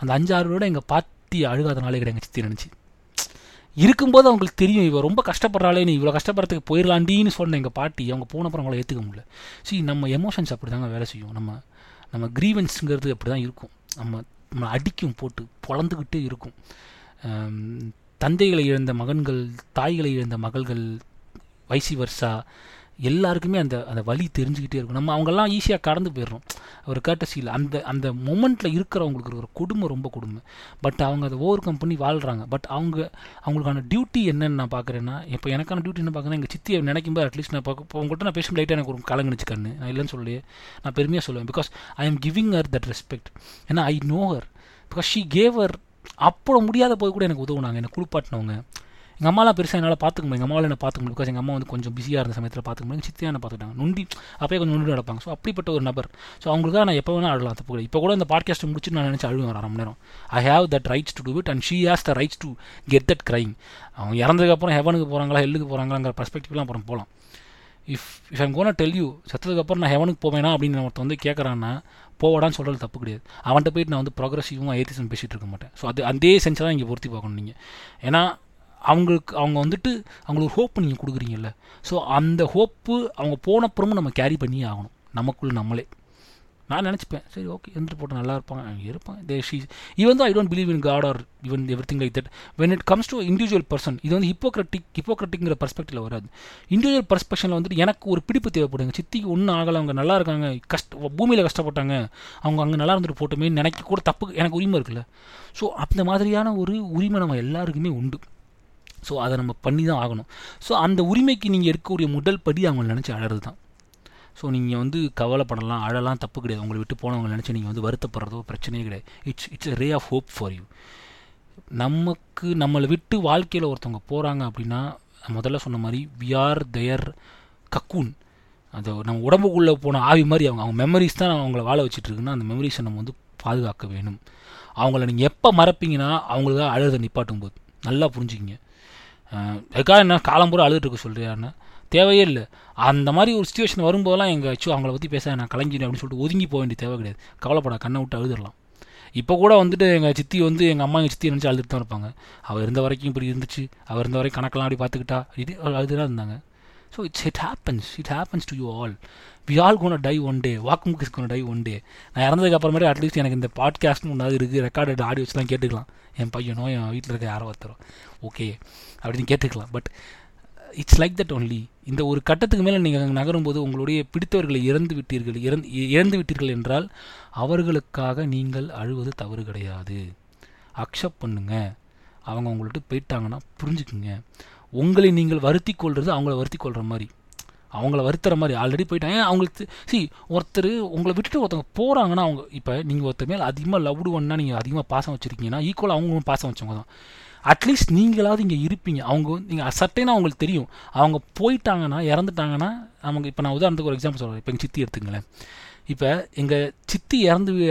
அந்த 5-6 வருடம் எங்கள் பாட்டி அழுகாதனாலே கிடையாது. எங்கள் சித்தி நினச்சி இருக்கும்போது அவங்களுக்கு தெரியும், இவ ரொம்ப கஷ்டப்படுறாலே, நீ இவ்வளோ கஷ்டப்படுறதுக்கு போயிடலாண்டின்னு சொன்ன எங்கள் பாட்டி அவங்க போனப்புறம் அவங்கள ஏற்றுக்க முடியல. ஸோ நம்ம எமோஷன்ஸ் அப்படி தாங்க வேலை செய்யும். நம்ம க்ரீவன்ஸுங்கிறது அப்படி தான் இருக்கும். நம்ம அடிக்கும், போட்டு பொழந்துக்கிட்டே இருக்கும். தந்தைகளை இழந்த மகன்கள், தாய்களை இழந்த மகள்கள், வைசி வர்சா, எல்லாருக்குமே அந்த அந்த வலி தெரிஞ்சுக்கிட்டே இருக்கும். நம்ம அவங்கெல்லாம் ஈஸியாக கடந்து போயிடுறோம் ஒரு கட்டசியில். அந்த அந்த மொமெண்ட்டில் இருக்கிறவங்களுக்கு ஒரு கொடுமை, ரொம்ப கொடுமை. பட் அவங்க அதை ஓவர் கம் பண்ணி வாழ்கிறாங்க. பட் அவங்களுக்கான டியூட்டி என்னன்னு நான் பார்க்குறேன்னா, இப்போ எனக்கான டியூட்டி என்ன பார்க்குறேன்னா, எங்கள் சித்தியை நினைக்கும்போது அட்லீஸ்ட் நான் பார்க்க, இப்போ உங்கள்கிட்ட நான் பேசும் லைட்டாக எனக்கு ஒரு கலங்குச்சுக்கண்ணு, நான் இல்லைன்னு சொல்லி நான் பெருமையாக சொல்லுவேன். Because I am giving her that respect. ஏன்னா I know her, because she gave her. அப்போ முடியாத போய் கூட எனக்கு உதவுனாங்க, என்னை குளிப்பாட்டினவங்க. எங்கள் அம்மாலாம் பெருசாக என்னால் பார்த்துக்க முடியும், எங்கள் அம்மாவில் என்ன பார்த்துக்க முடியும், பிகாஸ் எங்கள் அம்மா வந்து கொஞ்சம் பிஸியாக இருந்த சமயத்தில் பார்த்துக்க முடியும். சித்தியாக என்ன பார்த்துக்கிட்டாங்க, நொண்டி அப்போயே கொஞ்சம் நொண்டி நடப்பாங்க. ஸோ அப்படிப்பட்ட ஒரு நபர். ஸோ அவங்களுக்காக நான் எப்போ வேணால் அழலாம், தப்பு. இப்போ கூட இந்த பாட்காஸ்ட் முடிச்சுட்டு நான் நினச்சி அழுவேன் 1/2 மணி நேரம். I have that rights to do it and she has the rights to get that crying. அவங்க இறந்ததுக்கப்புறம் ஹெவனுக்கு போகிறாங்களா ஹெல்லுக்கு போகிறாங்களாங்கிற பர்ஸ்பெக்டிவ்லாம் அப்புறம் போகலாம். If I'm gonna tell you, செத்ததுக்கப்புறம் நான் ஹெவனுக்கு போவேனா அப்படின்னு ஒருத்தர் வந்து கேட்குறான்னா, போவாடான்னு சொல்கிறது தப்பு கிடையாது. அவன்கிட்ட போயிட்டு நான் வந்து ப்ரொக்ரெசிவாக ஏத்திசம் பேசிகிட்டு இருக்க மாட்டேன். ஸோ அது அதே சென்ஸை தான் இங்கே பொருத்தி பார்க்கணும் நீங்கள். ஏன்னா அவங்க வந்துட்டு அவங்களுக்கு ஒரு ஹோப்பு நீங்கள் கொடுக்குறீங்கல்ல. ஸோ அந்த ஹோப்பு அவங்க போனப்புறமும் நம்ம கேரி பண்ணியே ஆகணும் நமக்குள்ளே நம்மளே. நான் நினச்சிப்பேன், சரி ஓகே இருந்துட்டு போட்டு நல்லா இருப்பாங்க, அவங்க இருப்பாங்க. Even though I don't believe in God or even every thing like that when it comes to individual person. இது வந்து ஹிப்போக்ரட்டிக்ங்கிற பர்ஸ்பெக்டிவில் வராது. இண்டிவிஜுவல் பர்ஸ்பெக்ஷனில் வந்துட்டு எனக்கு ஒரு பிடிப்பு தேவைப்படுங்க. சித்திக்கு ஒன்றும் ஆகலை, அவங்க நல்லா இருக்காங்க, பூமியில் கஷ்டப்பட்டாங்க, அவங்க அங்கே நல்லா இருந்துட்டு போட்டோமே நினைக்க கூட தப்பு, எனக்கு உரிமை இருக்குல்ல. ஸோ அந்த மாதிரியான ஒரு உரிமை நம்ம எல்லாருக்குமே உண்டு. ஸோ அதை நம்ம பண்ணி தான் ஆகணும். ஸோ அந்த உரிமைக்கு நீங்கள் எடுக்கக்கூடிய முதல் படி அவங்களை நினச்சி அழறது தான். ஸோ நீங்கள் வந்து கவலைப்படலாம், அழலாம், தப்பு கிடையாது. உங்களை விட்டு போனவங்க நினச்சி நீங்கள் வந்து வருத்தப்படுறதோ பிரச்சனையே கிடையாது. It's a ray of hope for you. நம்மளை விட்டு வாழ்க்கையில் ஒருத்தவங்க போகிறாங்க அப்படின்னா, முதல்ல சொன்ன மாதிரி வி ஆர் தேர் கக்கூன். அது நம்ம உடம்புக்குள்ளே போன ஆவி மாதிரி அவங்க மெமரிஸ் தான் அவங்கள வாழ வச்சுட்ருக்குன்னா, அந்த மெமரிஸை நம்ம வந்து பாதுகாக்க வேணும். அவங்கள நீங்கள் எப்போ மறப்பீங்கன்னா, அவங்களுக்காக அழுத நிப்பாட்டும் போது நல்லா புரிஞ்சுக்கிங்க. அதுக்காக என்ன காலம்பூரா அழுதுட்டுருக்கு சொல்கிறாருன்னா தேவையே இல்லை. அந்த மாதிரி ஒரு சுச்சுவேஷன் வரும்போதெல்லாம் எங்கள் அச்சு அவங்கள பற்றி பேச நான் கலைஞ்சினேன் அப்படின்னு சொல்லிட்டு ஒதுங்கி போக வேண்டிய தேவை கிடையாது. கவலைப்படா, கண்ணை விட்டு அழுதுடலாம். இப்போ கூட வந்துட்டு எங்கள் சித்தி வந்து எங்கள் சித்தி நினச்சி அழுதுட்டு தான் இருப்பாங்க. அவள் இருந்த வரைக்கும் இப்படி இருந்துச்சு, அவள் இருந்த வரைக்கும் கணக்கெல்லாம் அப்படி பார்த்துக்கிட்டா இது அழுதுதான் இருந்தாங்க. So it happens. It happens to you all. We all going to die one day. Vok Monk is going to die one day. நான் இறந்ததுக்கு அப்புறமேட்டு அட்லீஸ்ட் எனக்கு இந்த பாட்காஸ்ட்னு ஒன்றாவது இருக்குது, ரெக்கார்டட் ஆடியோஸ்லாம் கேட்டுக்கலாம். என் பையனோ என் வீட்டில் இருக்க யாரோ ஒருத்தரும் ஓகே அப்படின்னு கேட்டுக்கலாம். But it's like that only. இந்த ஒரு கட்டத்துக்கு மேலே நீங்கள் நகரும்போது உங்களுடைய பிடித்தவர்களை இறந்து விட்டீர்கள் என்றால் அவர்களுக்காக நீங்கள் அழுவது தவறு கிடையாது. அக்செப்ட் பண்ணுங்கள். அவங்க உங்கள்கிட்ட போயிட்டாங்கன்னா புரிஞ்சுக்குங்க. உங்களை நீங்கள் வருத்தி கொள்வது அவங்கள வருத்தி கொள்கிற மாதிரி, அவங்கள வருத்துகிற மாதிரி. ஆல்ரெடி போயிட்டாங்க அவங்களுக்கு. ஒருத்தர் உங்களை விட்டுட்டு ஒருத்தவங்க போகிறாங்கன்னா, அவங்க இப்போ நீங்கள் ஒருத்தர் மேலே அதிகமாக லவ்டுவன்னா நீங்கள் அதிகமாக பாசம் வச்சுருக்கீங்கன்னா ஈக்குவலாக அவங்களும் பாசம் வச்சவங்க தான். அட்லீஸ்ட் நீங்களாவது இங்கே இருப்பீங்க. அவங்க நீங்கள் சட்டைன்னா அவங்களுக்கு தெரியும். அவங்க போயிட்டாங்கன்னா இறந்துட்டாங்கன்னா நமக்கு இப்போ நான் உதாரணத்துக்கு ஒரு எக்ஸாம்பிள் சொல்கிறேன். இப்போ எங்கள் சித்தி எடுத்துங்களேன். இப்போ எங்கள் சித்தி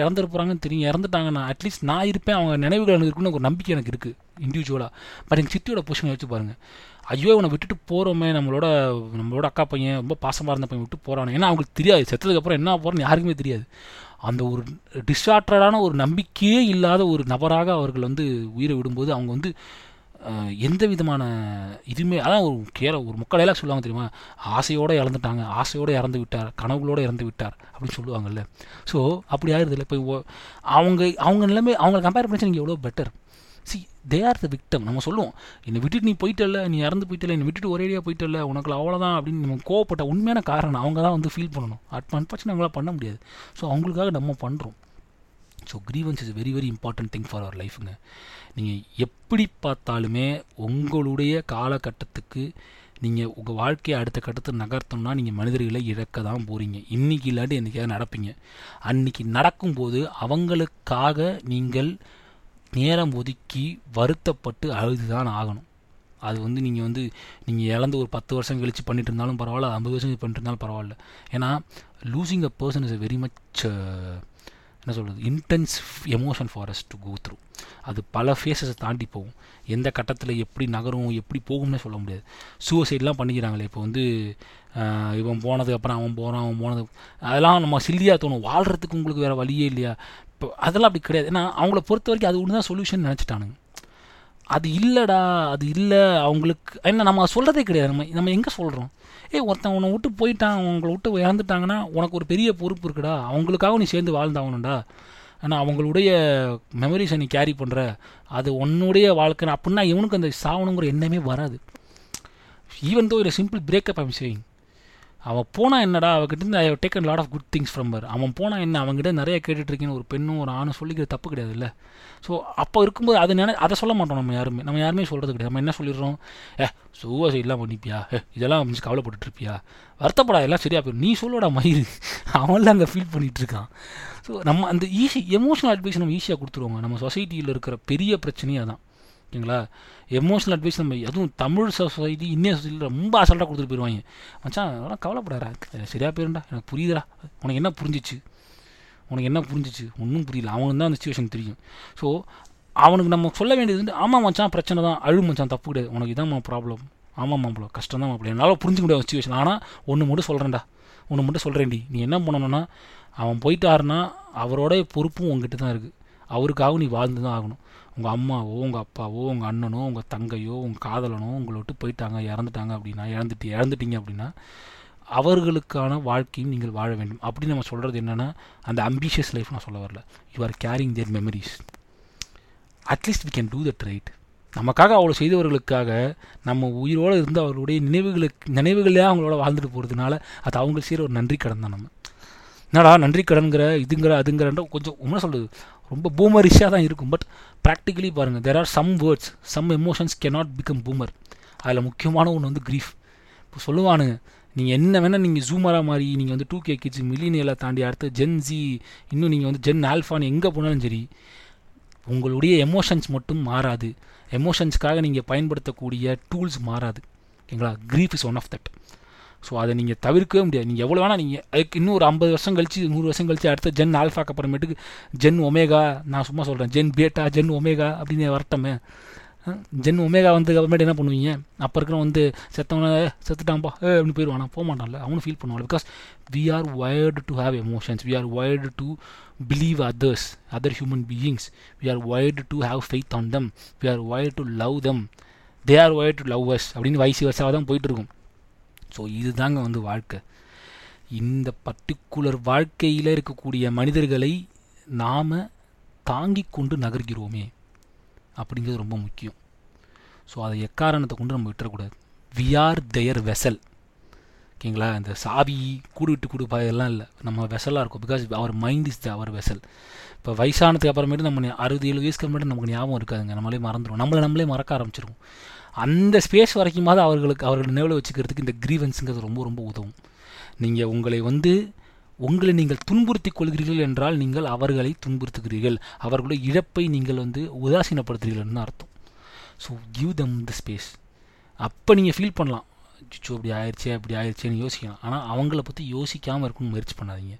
இறந்துட போகிறாங்கன்னு தெரியும், இறந்துட்டாங்கன்னா அட்லீஸ்ட் நான் இருப்பேன், அவங்க நினைவுகள் எனக்கு இருக்குன்னு ஒரு நம்பிக்கை எனக்கு இருக்குது இண்டிவிஜுவலாக. பட் எங்கள் சித்தியோட பொசிஷனை வச்சு பாருங்கள். ஐயோ இவனை விட்டுட்டு போகிறோமே, நம்மளோட அக்கா பையன் ரொம்ப பாசமாக இருந்த பையன் விட்டு போகிறானே. ஏன்னா அவங்களுக்கு தெரியாது செத்ததுக்கப்புறம் என்ன போகிறோன்னு யாருக்குமே தெரியாது. அந்த ஒரு டிஸார்டரான ஒரு நம்பிக்கையே இல்லாத ஒரு நபராக அவர்கள் வந்து உயிரை விடும்போது அவங்க வந்து எந்த விதமான இதுவுமே, அதான் ஒரு ஒரு மக்கள் எல்லாம் சொல்லுவாங்க தெரியுமா, ஆசையோடு இறந்துட்டாங்க, ஆசையோடு இறந்து விட்டார், கனவுகளோடு இறந்து விட்டார் அப்படின்னு சொல்லுவாங்கள்ல. ஸோ அப்படி ஆயிடுது இல்லை. இப்போ அவங்க நிலைமை அவங்களை கம்பேர் பண்ணி நீங்கள் எவ்வளோ better. They are the victim. நம்ம சொல்லுவோம், என்னை விட்டுட்டு நீ போயிட்டல, நீ இறந்து போயிட்டல, என்னை விட்டுட்டு ஒரேடியாக போயிட்டல, உனக்கு அவ்வளோதான் அப்படின்னு நம்ம கோவப்பட்ட உண்மையான காரணம் அவங்க தான் வந்து ஃபீல் பண்ணணும். அன்பார்ச்சுனேட்லி அவங்களாம் பண்ண முடியாது. ஸோ அவங்களுக்காக நம்ம பண்ணுறோம். So grievance is very very important thing for our லைஃபுங்க. நீங்கள் எப்படி பார்த்தாலுமே உங்களுடைய காலகட்டத்துக்கு நீங்கள் உங்கள் வாழ்க்கையை அடுத்த கட்டத்துக்கு நகர்த்தணும்னா நீங்கள் மனிதர்களை இழக்க தான் போகிறீங்க. இன்றைக்கி இல்லாட்டி என்றைக்காக நடப்பீங்க. அன்றைக்கி நடக்கும்போது அவங்களுக்காக நீங்கள் நேரம் ஒதுக்கி வருத்தப்பட்டு அழுது தான் ஆகணும். அது வந்து நீங்கள் இழந்து ஒரு 10 வருஷம் கழித்து பண்ணிட்டு இருந்தாலும் பரவாயில்ல, 50 வருஷம் பண்ணிட்டு இருந்தாலும் பரவாயில்ல. ஏன்னா losing a person is very much என்ன சொல்கிறது, intense emotion for us to go through. அது பல ஃபேஸஸை தாண்டி போகும். எந்த கட்டத்தில் எப்படி நகரும் எப்படி போகும்னே சொல்ல முடியாது. சூசைட்லாம் பண்ணிக்கிறாங்களே இப்போ வந்து, இவன் போனதுக்கப்புறம் அவன் போனது அதெல்லாம் நம்ம சில்லியாக தோணும். வாழ்கிறதுக்கு உங்களுக்கு வேறு வழியே இல்லையா? இப்போ அதெல்லாம் அப்படி கிடையாது. ஏன்னா அவங்கள பொறுத்த வரைக்கும் அது ஒன்று தான் சொல்யூஷன் நினச்சிட்டானுங்க. அது இல்லைடா, அது இல்லை அவங்களுக்கு. ஏன்னா நம்ம சொல்கிறதே கிடையாது. நம்ம எங்கே சொல்கிறோம்? ஒருத்தன் உன்னை விட்டு போயிட்டான், உங்களை விட்டு இறந்துட்டாங்கன்னா உனக்கு ஒரு பெரிய பொறுப்பு இருக்குடா, அவங்களுக்காக நீ சேர்ந்து வாழ்ந்தாகணும்டா. ஆனால் அவங்களுடைய மெமரிஸை நீ கேரி பண்ணுற, அது உன்னுடைய வாழ்க்கை அப்படின்னா இவனுக்கு அந்த சாகணுங்கிற எண்ணமே வராது. ஈவன் தோ ஒரு சிம்பிள் பிரேக்கப் ஐம் சேயிங். அவன் போனால் என்னடா, அவகிட்ட I have taken lot of good things from her. அவன் போனால் என்ன, அவங்ககிட்ட நிறைய கேட்டுட்ருக்கேன்னு ஒரு பெண்ணும் ஒரு ஆணும் சொல்லிக்கிற தப்பு கிடையாது இல்லை. ஸோ அப்போ இருக்கும்போது அது அதை சொல்ல மாட்டோம். நம்ம யாருமே சொல்கிறது கிடையாது. நம்ம என்ன சொல்லிடுறோம், சூசைட்லாம் பண்ணிப்பியா, இதெல்லாம் அப்படின்னு கவலைப்பட்டுருப்பியா, வருத்தப்படா, எல்லாம் சரியாக போயிடும், நீ சொல்லோடா மயிறு, அவன்லாம் அந்த ஃபீல் பண்ணிகிட்ருக்கான். ஸோ நம்ம அந்த எமோஷனல் அட்வைஸ் நம்ம ஈஸியாக கொடுத்துருவோங்க. நம்ம சொசைட்டியில் இருக்கிற பெரிய பிரச்சனையே அதான் ஓகேங்களா. எமோஷனல் அட்வைஸ் நம்ம, அதுவும் தமிழ் சொசைட்டி இந்திய சொசைட்டியில் ரொம்ப அசல்ட்டாக கொடுத்துட்டு போயிடுவாங்க. மச்சான் அதெல்லாம் கவலைப்படாதா, சரியாக போயிருந்தா, எனக்கு புரியுதுடா, உனக்கு என்ன புரிஞ்சிச்சு, ஒன்றும் புரியல. அவனுக்கு தான் அந்த சுச்சுவேஷன் தெரியும். ஸோ அவனுக்கு நம்ம சொல்ல வேண்டியது வந்து, ஆமாம் மச்சான் பிரச்சனை தான், அழு மச்சான் தப்பு கிடையாது, உனக்கு இதான் ப்ராப்ளம், ஆமாம் மாப்பிள கஷ்டம் தான் மாப்பிள, என்னால் புரிஞ்சுக்க முடியாது சுச்சுவேஷன். ஆனால் ஒன்று மட்டும் சொல்கிறேன்டி, நீ என்ன பண்ணணும்னா, அவன் போயிட்டாருன்னா அவரோட பொறுப்பும் உங்ககிட்ட தான் இருக்குது. அவருக்காக நீ வாழ்ந்து தான் ஆகணும். உங்கள் அம்மாவோ உங்கள் அப்பாவோ உங்கள் அண்ணனோ உங்கள் தங்கையோ உங்கள் காதலனோ உங்களை விட்டு போயிட்டாங்க, இறந்துட்டாங்க அப்படின்னா, இழந்துட்டீங்க அப்படின்னா அவர்களுக்கான வாழ்க்கையும் நீங்கள் வாழ வேண்டும். அப்படின்னு நம்ம சொல்கிறது என்னென்னா, அந்த அம்பிஷியஸ் லைஃப் நான் சொல்ல வரல, you are carrying their memories. At least we can do that right. நமக்காக அவ்வளோ செய்தவர்களுக்காக நம்ம உயிரோடு இருந்து அவர்களுடைய நினைவுகளே அவங்களோட வாழ்ந்துட்டு போகிறதுனால அது அவங்களுக்கு செய்கிற ஒரு நன்றி கடன் தான். நம்ம என்னடா நன்றி கடன்கிற இதுங்கிற கொஞ்சம் என்ன சொல்கிறது, ரொம்ப பூமரிஷாக தான் இருக்கும். பட் ப்ராக்டிக்கலி பாருங்கள், there are some words, some emotions cannot become boomer. அதில் முக்கியமான ஒன்று வந்து க்ரீஃப். இப்போ சொல்லுவானுங்க, நீங்கள் என்ன வேணால் நீங்கள் ஜூமராக மாறி, நீங்கள் வந்து 2K Kids மில்லினியெல்லாம் தாண்டி அடுத்து ஜென்ஸி, இன்னும் நீங்கள் வந்து ஜென் ஆல்ஃபான்னு எங்கே போனாலும் சரி, உங்களுடைய எமோஷன்ஸ் மட்டும் மாறாது. எமோஷன்ஸ்க்காக நீங்கள் பயன்படுத்தக்கூடிய டூல்ஸ் மாறாது ஓகேங்களா. Grief is one of that. So அதை நீங்கள் தவிர்க்கவே முடியாது. நீங்கள் எவ்வளோ வேணால் நீங்கள் அதுக்கு இன்னும் ஒரு 50 வருஷம் கழிச்சு 100 வருஷம் கழிச்சு அடுத்த ஜென் ஆல்ஃபாக்கு அப்புறமேட்டுக்கு ஜென் ஒமேகா, நான் சும்மா சொல்கிறேன், ஜென் பேட்டா ஜென் ஒமேகா அப்படின்னு வரட்டமே. ஜென் ஒமேகா வந்ததுக்கு அப்புறமேட்டு என்ன பண்ணுவீங்க? அப்போ இருக்கிற வந்து செத்தவன செத்துட்டான்பா அப்படின்னு போயிடுவான், நான் போக மாட்டான்ல, அவனும் ஃபீல் பண்ணுவாள். Because we are wired to have emotions, we are wired to believe other human beings, we are wired to have faith on them, we are wired to love them, they are wired to love us அப்படின்னு வயசு வருஷாக தான் போயிட்டு இருக்கும். So இதுதாங்க வந்து வாழ்க்கை. இந்த particular வாழ்க்கையில் இருக்கக்கூடிய மனிதர்களை நாம் தாங்கி கொண்டு நகர்கிறோமே அப்படிங்கிறது ரொம்ப முக்கியம். ஸோ அதை எக்காரணத்தை கொண்டு நம்ம விட்டுறக்கூடாது. வி ஆர் தேர் வெசல், ஓகேங்களா? இந்த சாவி கூடு விட்டு கூடு பாயெல்லாம் இல்லை, நம்ம வெசலாக இருக்கும். Because our mind is our vessel. இப்போ வயசானதுக்கு அப்புறமேட்டு நம்ம 60-70 வயசுக்கு அப்புறமேட்டு நமக்கு ஞாபகம் இருக்காதுங்க, நம்மளே மறந்துடும், நம்மளே மறக்க ஆரம்பிச்சிருவோம். அந்த ஸ்பேஸ் வரைக்குமாவது அவர்கள் நினைவில் வச்சுக்கிறதுக்கு இந்த கிரீவன்ஸுங்கிறது ரொம்ப ரொம்ப உதவும். நீங்கள் உங்களை நீங்கள் துன்புறுத்தி கொள்கிறீர்கள் என்றால் நீங்கள் அவர்களை துன்புறுத்துகிறீர்கள், அவர்களுடைய இழப்பை நீங்கள் வந்து உதாசீனப்படுத்துகிறீர்கள்னு அர்த்தம். So give them the space. அப்போ நீங்கள் ஃபீல் பண்ணலாம், ஜிச்சோ அப்படி ஆயிடுச்சேன்னு யோசிக்கலாம். ஆனால் அவங்கள பற்றி யோசிக்காமல் இருக்குன்னு முயற்சி பண்ணாதீங்க,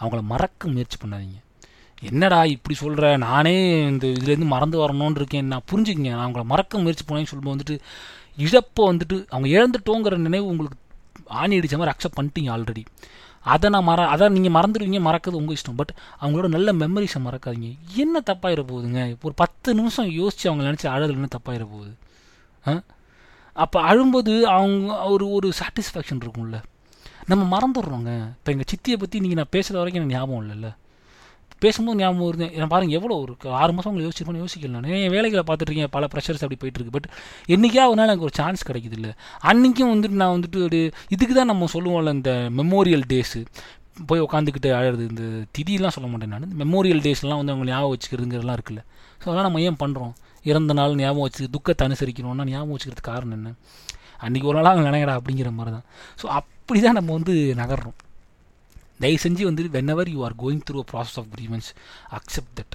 அவங்கள மறக்க முயற்சி பண்ணாதீங்க. என்னடா இப்படி சொல்கிற, நானே இந்த இதுலேருந்து மறந்து வரணும்னு இருக்கேன். நான் புரிஞ்சுக்கிங்க, நான் அவங்கள மறக்க முயற்சி பண்ணேன்னு சொல்லும்போது வந்துட்டு இழப்போ வந்துட்டு அவங்க இழந்துட்டோங்கிற நினைவு உங்களுக்கு ஆணி அடித்த மாதிரி அக்செப்ட் பண்ணிட்டீங்க ஆல்ரெடி. அதை நீங்கள் மறந்துடுவீங்க, மறக்கிறது உங்கள் இஷ்டம். பட் அவங்களோட நல்ல மெமரிஸை மறக்காதீங்க. என்ன தப்பாகிட போகுதுங்க? இப்போ ஒரு 10 நிமிஷம் யோசித்து அவங்க நினச்சி அழகுலன்னு தப்பாகிட போகுது. அப்போ அழும்போது அவங்க ஒரு சாட்டிஸ்ஃபேக்ஷன் இருக்கும்ல, நம்ம மறந்துடுறோங்க. இப்போ எங்கள் சித்தியை பற்றி நீங்கள் நான் பேசுகிற வரைக்கும் எனக்கு ஞாபகம் இல்லைல்ல, பேசும்போது ஞாபகம் வருது. நான் பாருங்கள் எவ்வளோ ஒரு 6 மாதம் உங்களை யோசிச்சிருப்போன்னு யோசிக்கலாம். என் வேலைகளை பார்த்துட்ருக்கேன், பல ப்ரெஷர்ஸ் அப்படி போயிட்டுருக்கு. பட் என்றைக்கா ஒரு நாள் எனக்கு ஒரு சான்ஸ் கிடைக்குது இல்லை, அன்றைக்கும் வந்துட்டு நான் வந்துட்டு ஒரு இதுக்கு தான் நம்ம சொல்லுவோம்ல இந்த மெமோரியல் டேஸு போய் உட்காந்துக்கிட்டு அழகுது. இந்த திதியெலாம் சொல்ல மாட்டேன் நான், மெமோரியல் டேஸ்லாம் வந்து அவங்க ஞாபகம் வச்சுக்கிறதுங்கிறதுலாம் இருக்குல்ல. ஸோ அதெல்லாம் நம்ம ஏன் பண்ணுறோம்? இறந்த நாள் ஞாபகம் வச்சு துக்கத்தை அனுசரிக்கணும்னா ஞாபகம் வச்சுக்கிறதுக்கு காரணம் என்ன? அன்றைக்கி ஒரு நாளாக அவங்க நினைக்கடா அப்படிங்கிற மாதிரி தான். ஸோ அப்படி தான் நம்ம வந்து நகர்றோம். தயவு செஞ்சு வந்து whenever you are going through a process of grievance, accept that.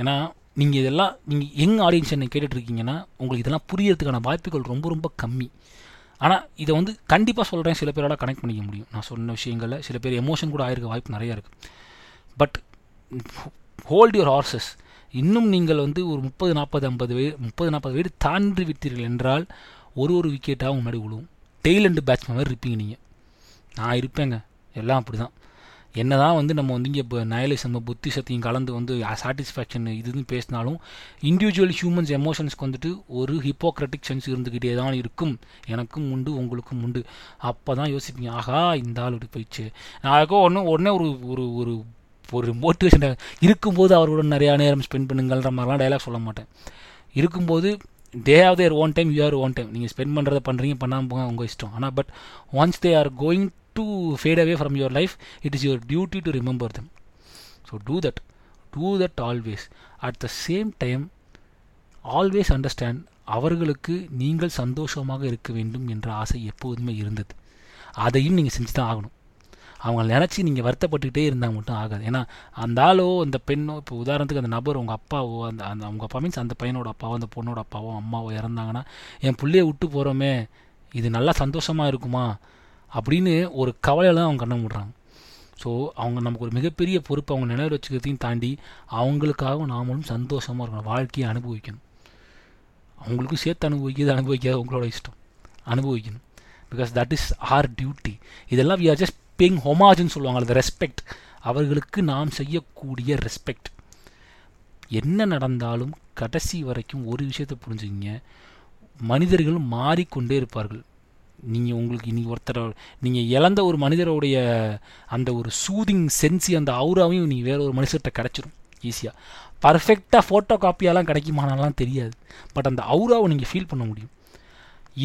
ஏன்னா நீங்கள் இதெல்லாம் நீங்கள் யங் ஆடியன்ஸ் என்ன கேட்டுட்ருக்கீங்கன்னா உங்களுக்கு இதெல்லாம் புரியறதுக்கான வாய்ப்புகள் ரொம்ப ரொம்ப கம்மி. ஆனால் இதை வந்து கண்டிப்பாக சொல்கிறேன், சில பேரோட கனெக்ட் பண்ணிக்க முடியும். நான் சொன்ன விஷயங்களில் சில பேர் எமோஷன் கூட ஆகிருக்க வாய்ப்பு நிறையா இருக்குது. But hold your horses. இன்னும் நீங்கள் வந்து ஒரு 30-40 வீடு தாண்டி விட்டீர்கள் என்றால் ஒரு விக்கெட்டாக முன்னாடி விழுவும். டெய்ல் அண்டு பேட்ஸ்மேன் மாதிரி இருப்பீங்க நீங்கள். நான் இருப்பேங்க, எல்லாம் அப்படி தான். என்ன தான் வந்து நம்ம வந்து இங்கே இப்போ நயலிசம் புத்திசத்தையும் கலந்து வந்து சாட்டிஸ்ஃபேக்ஷன் இதுன்னு பேசினாலும் இண்டிவிஜுவல் ஹியூமன்ஸ் எமோஷன்ஸ்க்கு வந்துட்டு ஒரு ஹிப்போக்ரட்டிக் சென்ஸ் இருந்துக்கிட்டே தான் இருக்கும். எனக்கும் உண்டு, உங்களுக்கும் உண்டு. அப்போ தான் யோசிப்பீங்க, ஆகா இந்த ஆள் இப்படி போயிடுச்சு. நாக்கோ உடனே ஒரு ஒரு ஒரு மோட்டிவேஷன் இருக்கும்போது அவருடன் நிறையா நேரம் ஸ்பெண்ட் பண்ணுங்கள்ன்ற மாதிரிலாம் டைலாக் சொல்ல மாட்டேன். இருக்கும்போது they have their own time, you have own time. நீங்கள் ஸ்பெண்ட் பண்ணுறதை பண்ணுறீங்க, பண்ணாமல் போங்க, உங்கள் இஷ்டம். ஆனால் but once they are going to fade away from your life, it is your duty to remember them. So do that always. At the same time, always understand அவர்களுக்கு நீங்கள் சந்தோஷமாக இருக்க வேண்டும் என்ற ஆசை எப்போதுமே இருந்தது. அதையும் நீங்கள் செஞ்சு தான் ஆகணும். அவங்க நினச்சி நீங்கள் வருத்தப்பட்டுக்கிட்டே இருந்தால் மட்டும் ஆகாது. ஏன்னா அந்த ஆளோ அந்த பெண்ணோ, இப்போ உதாரணத்துக்கு அந்த நபர் உங்கள் அப்பாவோ அந்த அவங்க அப்பா மீன்ஸ் அந்த பையனோட அப்பாவோ அந்த பொண்ணோட அப்பாவோ அம்மாவோ இறந்தாங்கன்னா என் பிள்ளையை விட்டு போகிறோமே, இது நல்லா சந்தோஷமாக இருக்குமா அப்படின்னு ஒரு கவலையில் தான் அவங்க கண்ண மூடுறாங்க. ஸோ அவங்க நமக்கு ஒரு மிகப்பெரிய பொறுப்பு. அவங்க நினைவு வச்சுக்கிறதையும் தாண்டி அவங்களுக்காக நாமளும் சந்தோஷமாக இருக்கணும், வாழ்க்கையை அனுபவிக்கணும். அவங்களுக்கும் சேர்த்து அனுபவிக்காது உங்களோட இஷ்டம், அனுபவிக்கணும். Because that is our duty. இதெல்லாம் வி ஆர் ஜஸ்ட் பேயிங் ஹொமாஜ்னு சொல்லுவாங்க, அது ரெஸ்பெக்ட். அவர்களுக்கு நாம் செய்யக்கூடிய ரெஸ்பெக்ட். என்ன நடந்தாலும் கடைசி வரைக்கும் ஒரு விஷயத்தை புரிஞ்சுக்கிங்க, மனிதர்கள் மாறிக்கொண்டே இருப்பார்கள். நீங்கள் உங்களுக்கு இன்றைக்கி ஒருத்தர நீங்கள் இழந்த ஒரு மனிதருடைய அந்த ஒரு சூதிங் சென்ஸி அந்த அவுராவையும் நீங்கள் வேறு ஒரு மனுஷர்கிட்ட கிடச்சிரும் ஈஸியாக. பர்ஃபெக்டாக ஃபோட்டோ காப்பியெல்லாம் கிடைக்குமானாலாம் தெரியாது, பட் அந்த அவுராவை நீங்கள் ஃபீல் பண்ண முடியும்.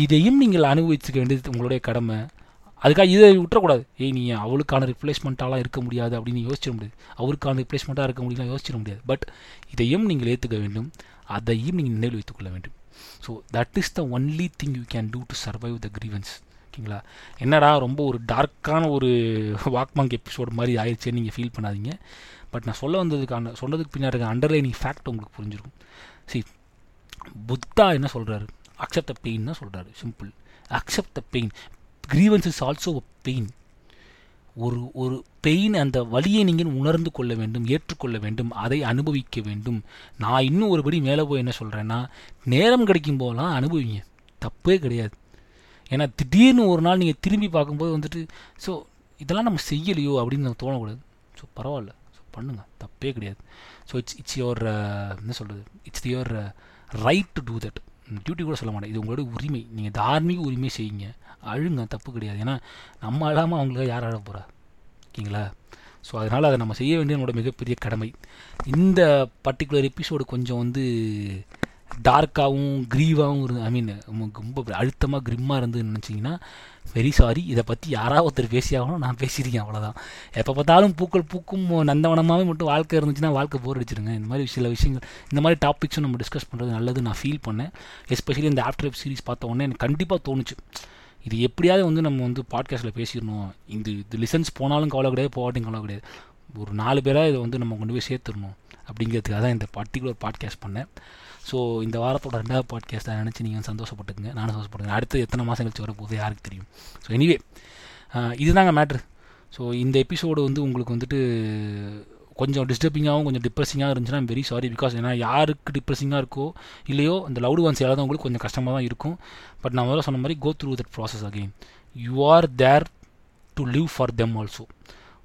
இதையும் நீங்கள் அனுபவிச்சுக்க வேண்டியது உங்களுடைய கடமை. அதுக்காக இதை விட்டுறக்கூடாது. நீ அவளுக்கான ரிப்ளேஸ்மெண்ட்டாலாம் இருக்க முடியாது அப்படின்னு யோசிச்சிட முடியாது, அவருக்கான ரிப்ளேஸ்மெண்ட்டாக இருக்க முடியலாம் யோசிச்சிட முடியாது. பட் இதையும் நீங்கள் ஏற்றுக்க வேண்டும், அதையும் நீங்கள் நினைவில் வைத்துக்கொள்ள வேண்டும். So that is the only thing you can do to survive the grievance. ஓகேங்களா? என்னடா ரொம்ப ஒரு டார்க்கான ஒரு வாக் மாங்க் எபிசோடு மாதிரி ஆயிடுச்சேன்னு நீங்கள் ஃபீல் பண்ணாதீங்க. பட் நான் சொன்னதுக்கு பின்னாடி இருக்க அண்டர்லைனிங் ஃபேக்ட் உங்களுக்கு புரிஞ்சிருக்கும். சரி, புத்தா என்ன சொல்கிறாரு? அக்செப்ட் த பெயின் தான் சொல்கிறாரு. Simple, accept the pain. Grievance is also a pain. ஒரு பெயின், அந்த வலியை நீங்கள் உணர்ந்து கொள்ள வேண்டும், ஏற்றுக்கொள்ள வேண்டும், அதை அனுபவிக்க வேண்டும். நான் இன்னும் ஒருபடி மேலே போய் என்ன சொல்கிறேன்னா, நேரம் கிடைக்கும் போகலாம் அனுபவிங்க, தப்பே கிடையாது. ஏன்னா திடீர்னு ஒரு நாள் நீங்கள் திரும்பி பார்க்கும்போது வந்துட்டு ஸோ இதெல்லாம் நம்ம செய்யலையோ அப்படின்னு நம்ம தோணக்கூடாது. ஸோ பரவாயில்ல, ஸோ பண்ணுங்கள், தப்பே கிடையாது. ஸோ இட்ஸ் யுவர் என்ன சொல்கிறது, it's your right to do that. Duty கூட சொல்ல மாட்டேன், இது உங்களோட உரிமை, நீங்கள் தார்மீக உரிமை செய்யுங்க, அழுங்க, தப்பு கிடையாது. ஏன்னா நம்ம அழாமல் அவங்களுக்கு யார் அழ போகிறா, ஓகேங்களா? ஸோ அதனால் அதை நம்ம செய்ய வேண்டிய நம்மளோட மிகப்பெரிய கடமை. இந்த பர்டிகுலர் எபிசோடு கொஞ்சம் வந்து டார்க்காகவும் க்ரீவாகவும் இருந்து, ஐ மீன் ரொம்ப அழுத்தமாக க்ரிம்மாக இருந்து நினச்சிங்கன்னா வெரி சாரி. இதை பற்றி யாராவது ஒருத்தர் பேசியாகணும், நான் பேசியிருக்கேன், அவ்வளோதான். எப்போ பார்த்தாலும் பூக்கள் பூக்கும் நந்தவனமாகவே மட்டும் வாழ்க்கை இருந்துச்சுன்னா வாழ்க்கை போர் அடிச்சிடுங்க. இந்த மாதிரி சில விஷயங்கள், இந்த மாதிரி டாபிக்ஸும் நம்ம டிஸ்கஸ் பண்ணுறது நல்லது நான் ஃபீல் பண்ணேன். எஸ்பெஷலி இந்த ஆஃப்டர் லைஃப் சீரிஸ் பார்த்த உடனே எனக்கு கண்டிப்பாக தோணுச்சு, இது எப்படியாவது வந்து நம்ம வந்து பாட்காஸ்ட்டில் பேசிடணும். இது லிசன்ஸ் போனாலும் கவலை கிடையாது, போகாட்டும் கவலை கிடையாது, ஒரு 4 பேராக இதை வந்து நம்ம கொண்டு போய் சேர்த்துடணும் அப்படிங்கிறதுக்காக தான் இந்த பர்டிகுலர் பாட்காஸ்ட் பண்ணேன். ஸோ இந்த வாரத்தோட 2வது பாட்காஸ்ட்டாக நினச்சி நீங்கள் சந்தோஷப்பட்டுக்குங்க, நானும் சந்தோஷப்பட்டுங்க. அடுத்து எத்தனை மாதம் கழிச்சு வர போகுது யாருக்கு தெரியும். ஸோ எனிவே இதுதாங்க மேட்ரு. ஸோ இந்த எபிசோடு வந்து உங்களுக்கு வந்துட்டு கொஞ்சம் டிஸ்டர்பிங்காகவும் கொஞ்சம் டிப்ரெஸிங்காக இருந்துச்சுன்னா ஐம் வெரி சாரி. பிகாஸ் ஏன்னா யாருக்கு டிப்ரெஸிங்காக இருக்கோ இல்லையோ அந்த லவ்டு ஒன்ஸ் எல்லாதான் உங்களுக்கு கொஞ்சம் கஷ்டமாக தான் இருக்கும். பட் நான் முதல்ல சொன்ன மாதிரி go through that process again. You are there to live for them also.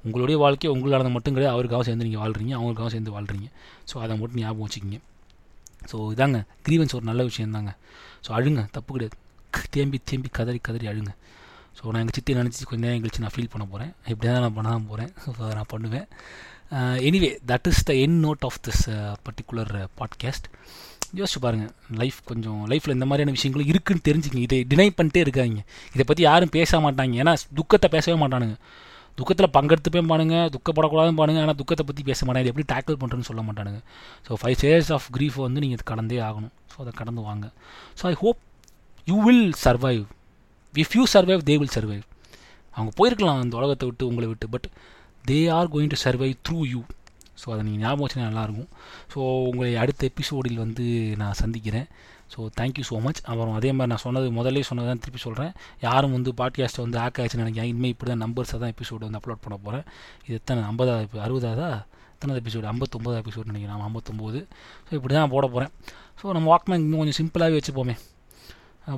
உங்களுடைய வாழ்க்கையை உங்களால் மட்டும் கிடையாது, அவருக்காக சேர்ந்து நீங்கள் வாழ்கிறீங்க, அவங்களுக்காக சேர்ந்து வாழ்கிறீங்க. ஸோ அதை மட்டும் ஞாபகம் வச்சுக்கிங்க. ஸோ இதாங்க கிரீவன்ஸ் ஒரு நல்ல விஷயம் தாங்க. ஸோ அழுங்க, தப்பு கிடையாது, தேம்பி தேம்பி கதறி கதறி அழுங்க. ஸோ நான் எங்கள் சித்தியை நினச்சி கொஞ்சம் நேரம் கழிச்சு நான் ஃபீல் பண்ண போகிறேன், இப்படி தான் நான் பண்ண தான் போகிறேன். ஸோ அதை நான் பண்ணுவேன். Anyway that is the end note of this particular podcast. யோசிச்சு பாருங்கள், லைஃப்பில் இந்த மாதிரியான விஷயங்களும் இருக்குதுன்னு தெரிஞ்சுங்க. இதை டினை பண்ணிட்டே இருக்காங்க, இதை பற்றி யாரும் பேச மாட்டாங்க. ஏன்னா துக்கத்தை பேசவே மாட்டானுங்க, துக்கத்தில் பங்கெடுத்துப்பேன் பானுங்க, துக்கப்படக்கூடாதுன்னு பானுங்க, ஆனால் துக்கத்தை பற்றி பேச மாட்டாங்க, இது எப்படி டேக்கிள் பண்ணுறேன்னு சொல்ல மாட்டானுங்க. ஸோ 5 stages ஆஃப் க்ரீஃப் வந்து நீங்கள் இது கடந்தே ஆகணும். ஸோ அதை கடந்து வாங்க. So I hope you will survive. If you survive, they will survive. அவங்க போயிருக்கலாம் அந்த உலகத்தை விட்டு, உங்களை விட்டு, but they are going to survive through you. So அதை நீங்கள் ஞாபகம் வச்சுன்னா நல்லாயிருக்கும். ஸோ உங்களை அடுத்த எபிசோடில் வந்து நான் சந்திக்கிறேன். So thank you so much. அப்புறம் அதே மாதிரி நான் முதல்ல சொன்னது தான் திருப்பி சொல்கிறேன், யாரும் வந்து பாட்காஸ்ட்டை வந்து ஹேக் ஆகிடுச்சுன்னு நினைக்கிறேன். இனிமேல் இப்படி தான் நம்பர்ஸாக தான் எபிசோடு வந்து அப்லோட் பண்ண போகிறேன். இது எத்தனை 60வது எபிசோடு, 59வது எபிசோடு நினைக்கிறேன், நான் 59. ஸோ இப்படி தான் போட போகிறேன். ஸோ நம்ம வாக்மேன் இன்னும் கொஞ்சம் சிம்பிளாகவே வச்சுப்போமே.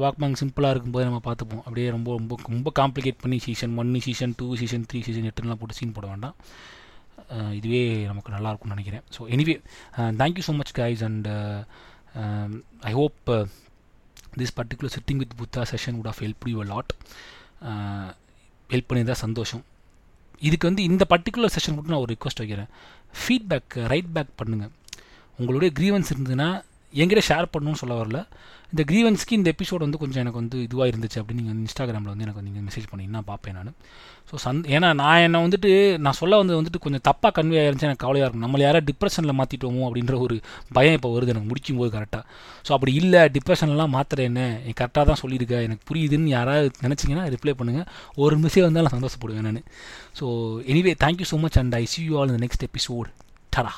வாக்மேன் சிம்பிளாக இருக்கும்போது நம்ம பார்த்துப்போம். அப்படியே ரொம்ப ரொம்ப ரொம்ப காம்ப்ளிகேட் பண்ணி சீசன் 1, சீசன் 2, சீசன் 3, சீசன் 8லாம் போட்டு சீன் போட வேண்டாம். இதுவே நமக்கு நல்லாயிருக்கும்னு நினைக்கிறேன். So anyway thank you so much guys. And I hope this particular sitting with Buddha session would have helped you a lot. Help பண்ணியதா சந்தோஷம். இதுக்கு வந்து இந்த பர்டிகுலர் செஷன் மட்டும் நான் ஒரு ரிக்வஸ்ட் வைக்கிறேன், ஃபீட்பேக் ரைட் பேக் பண்ணுங்கள். உங்களுடைய க்ரீவன்ஸ் இருந்ததுன்னா என்கிட்ட ஷேர் பண்ணணும்னு சொல்ல வரல, இந்த க்ரீவன்ஸ்க்கு இந்த எபிசோடு வந்து கொஞ்சம் எனக்கு வந்து இதுவாக இருந்துச்சு அப்படின்னு நீங்கள் இன்ஸ்டாகிராமில் வந்து எனக்கு நீங்கள் மெசேஜ் பண்ணிங்கன்னா பார்ப்பேன் நான். ஸோ ஏன்னா நான் என்னை வந்துட்டு நான் சொல்ல வந்து வந்துட்டு கொஞ்சம் தப்பாக கன்வே ஆயிருந்துச்சு, எனக்கு கவலையாக இருக்கும். நம்மளை யாராவது டிப்ரெஷனில் மாற்றிட்டோமோ அப்படின்ற ஒரு பயம் இப்போ வருது எனக்கு முடிக்கும் போது. கரெக்டாக ஸோ அப்படி இல்லை, டிப்ரெஷன்லாம் மாத்திர என்ன, எனக்கு கரெக்டாக தான் சொல்லியிருக்கேன், எனக்கு புரியுதுன்னு யாராவது நினச்சிங்கன்னா ரிப்ளை பண்ணுங்கள். ஒரு மெசேஜ் வந்தாலும் நான் சந்தோஷப்படுவேன் நான். So anyway thank you so much and I see you all இந்த நெக்ஸ்ட் எபிசோட். டடா.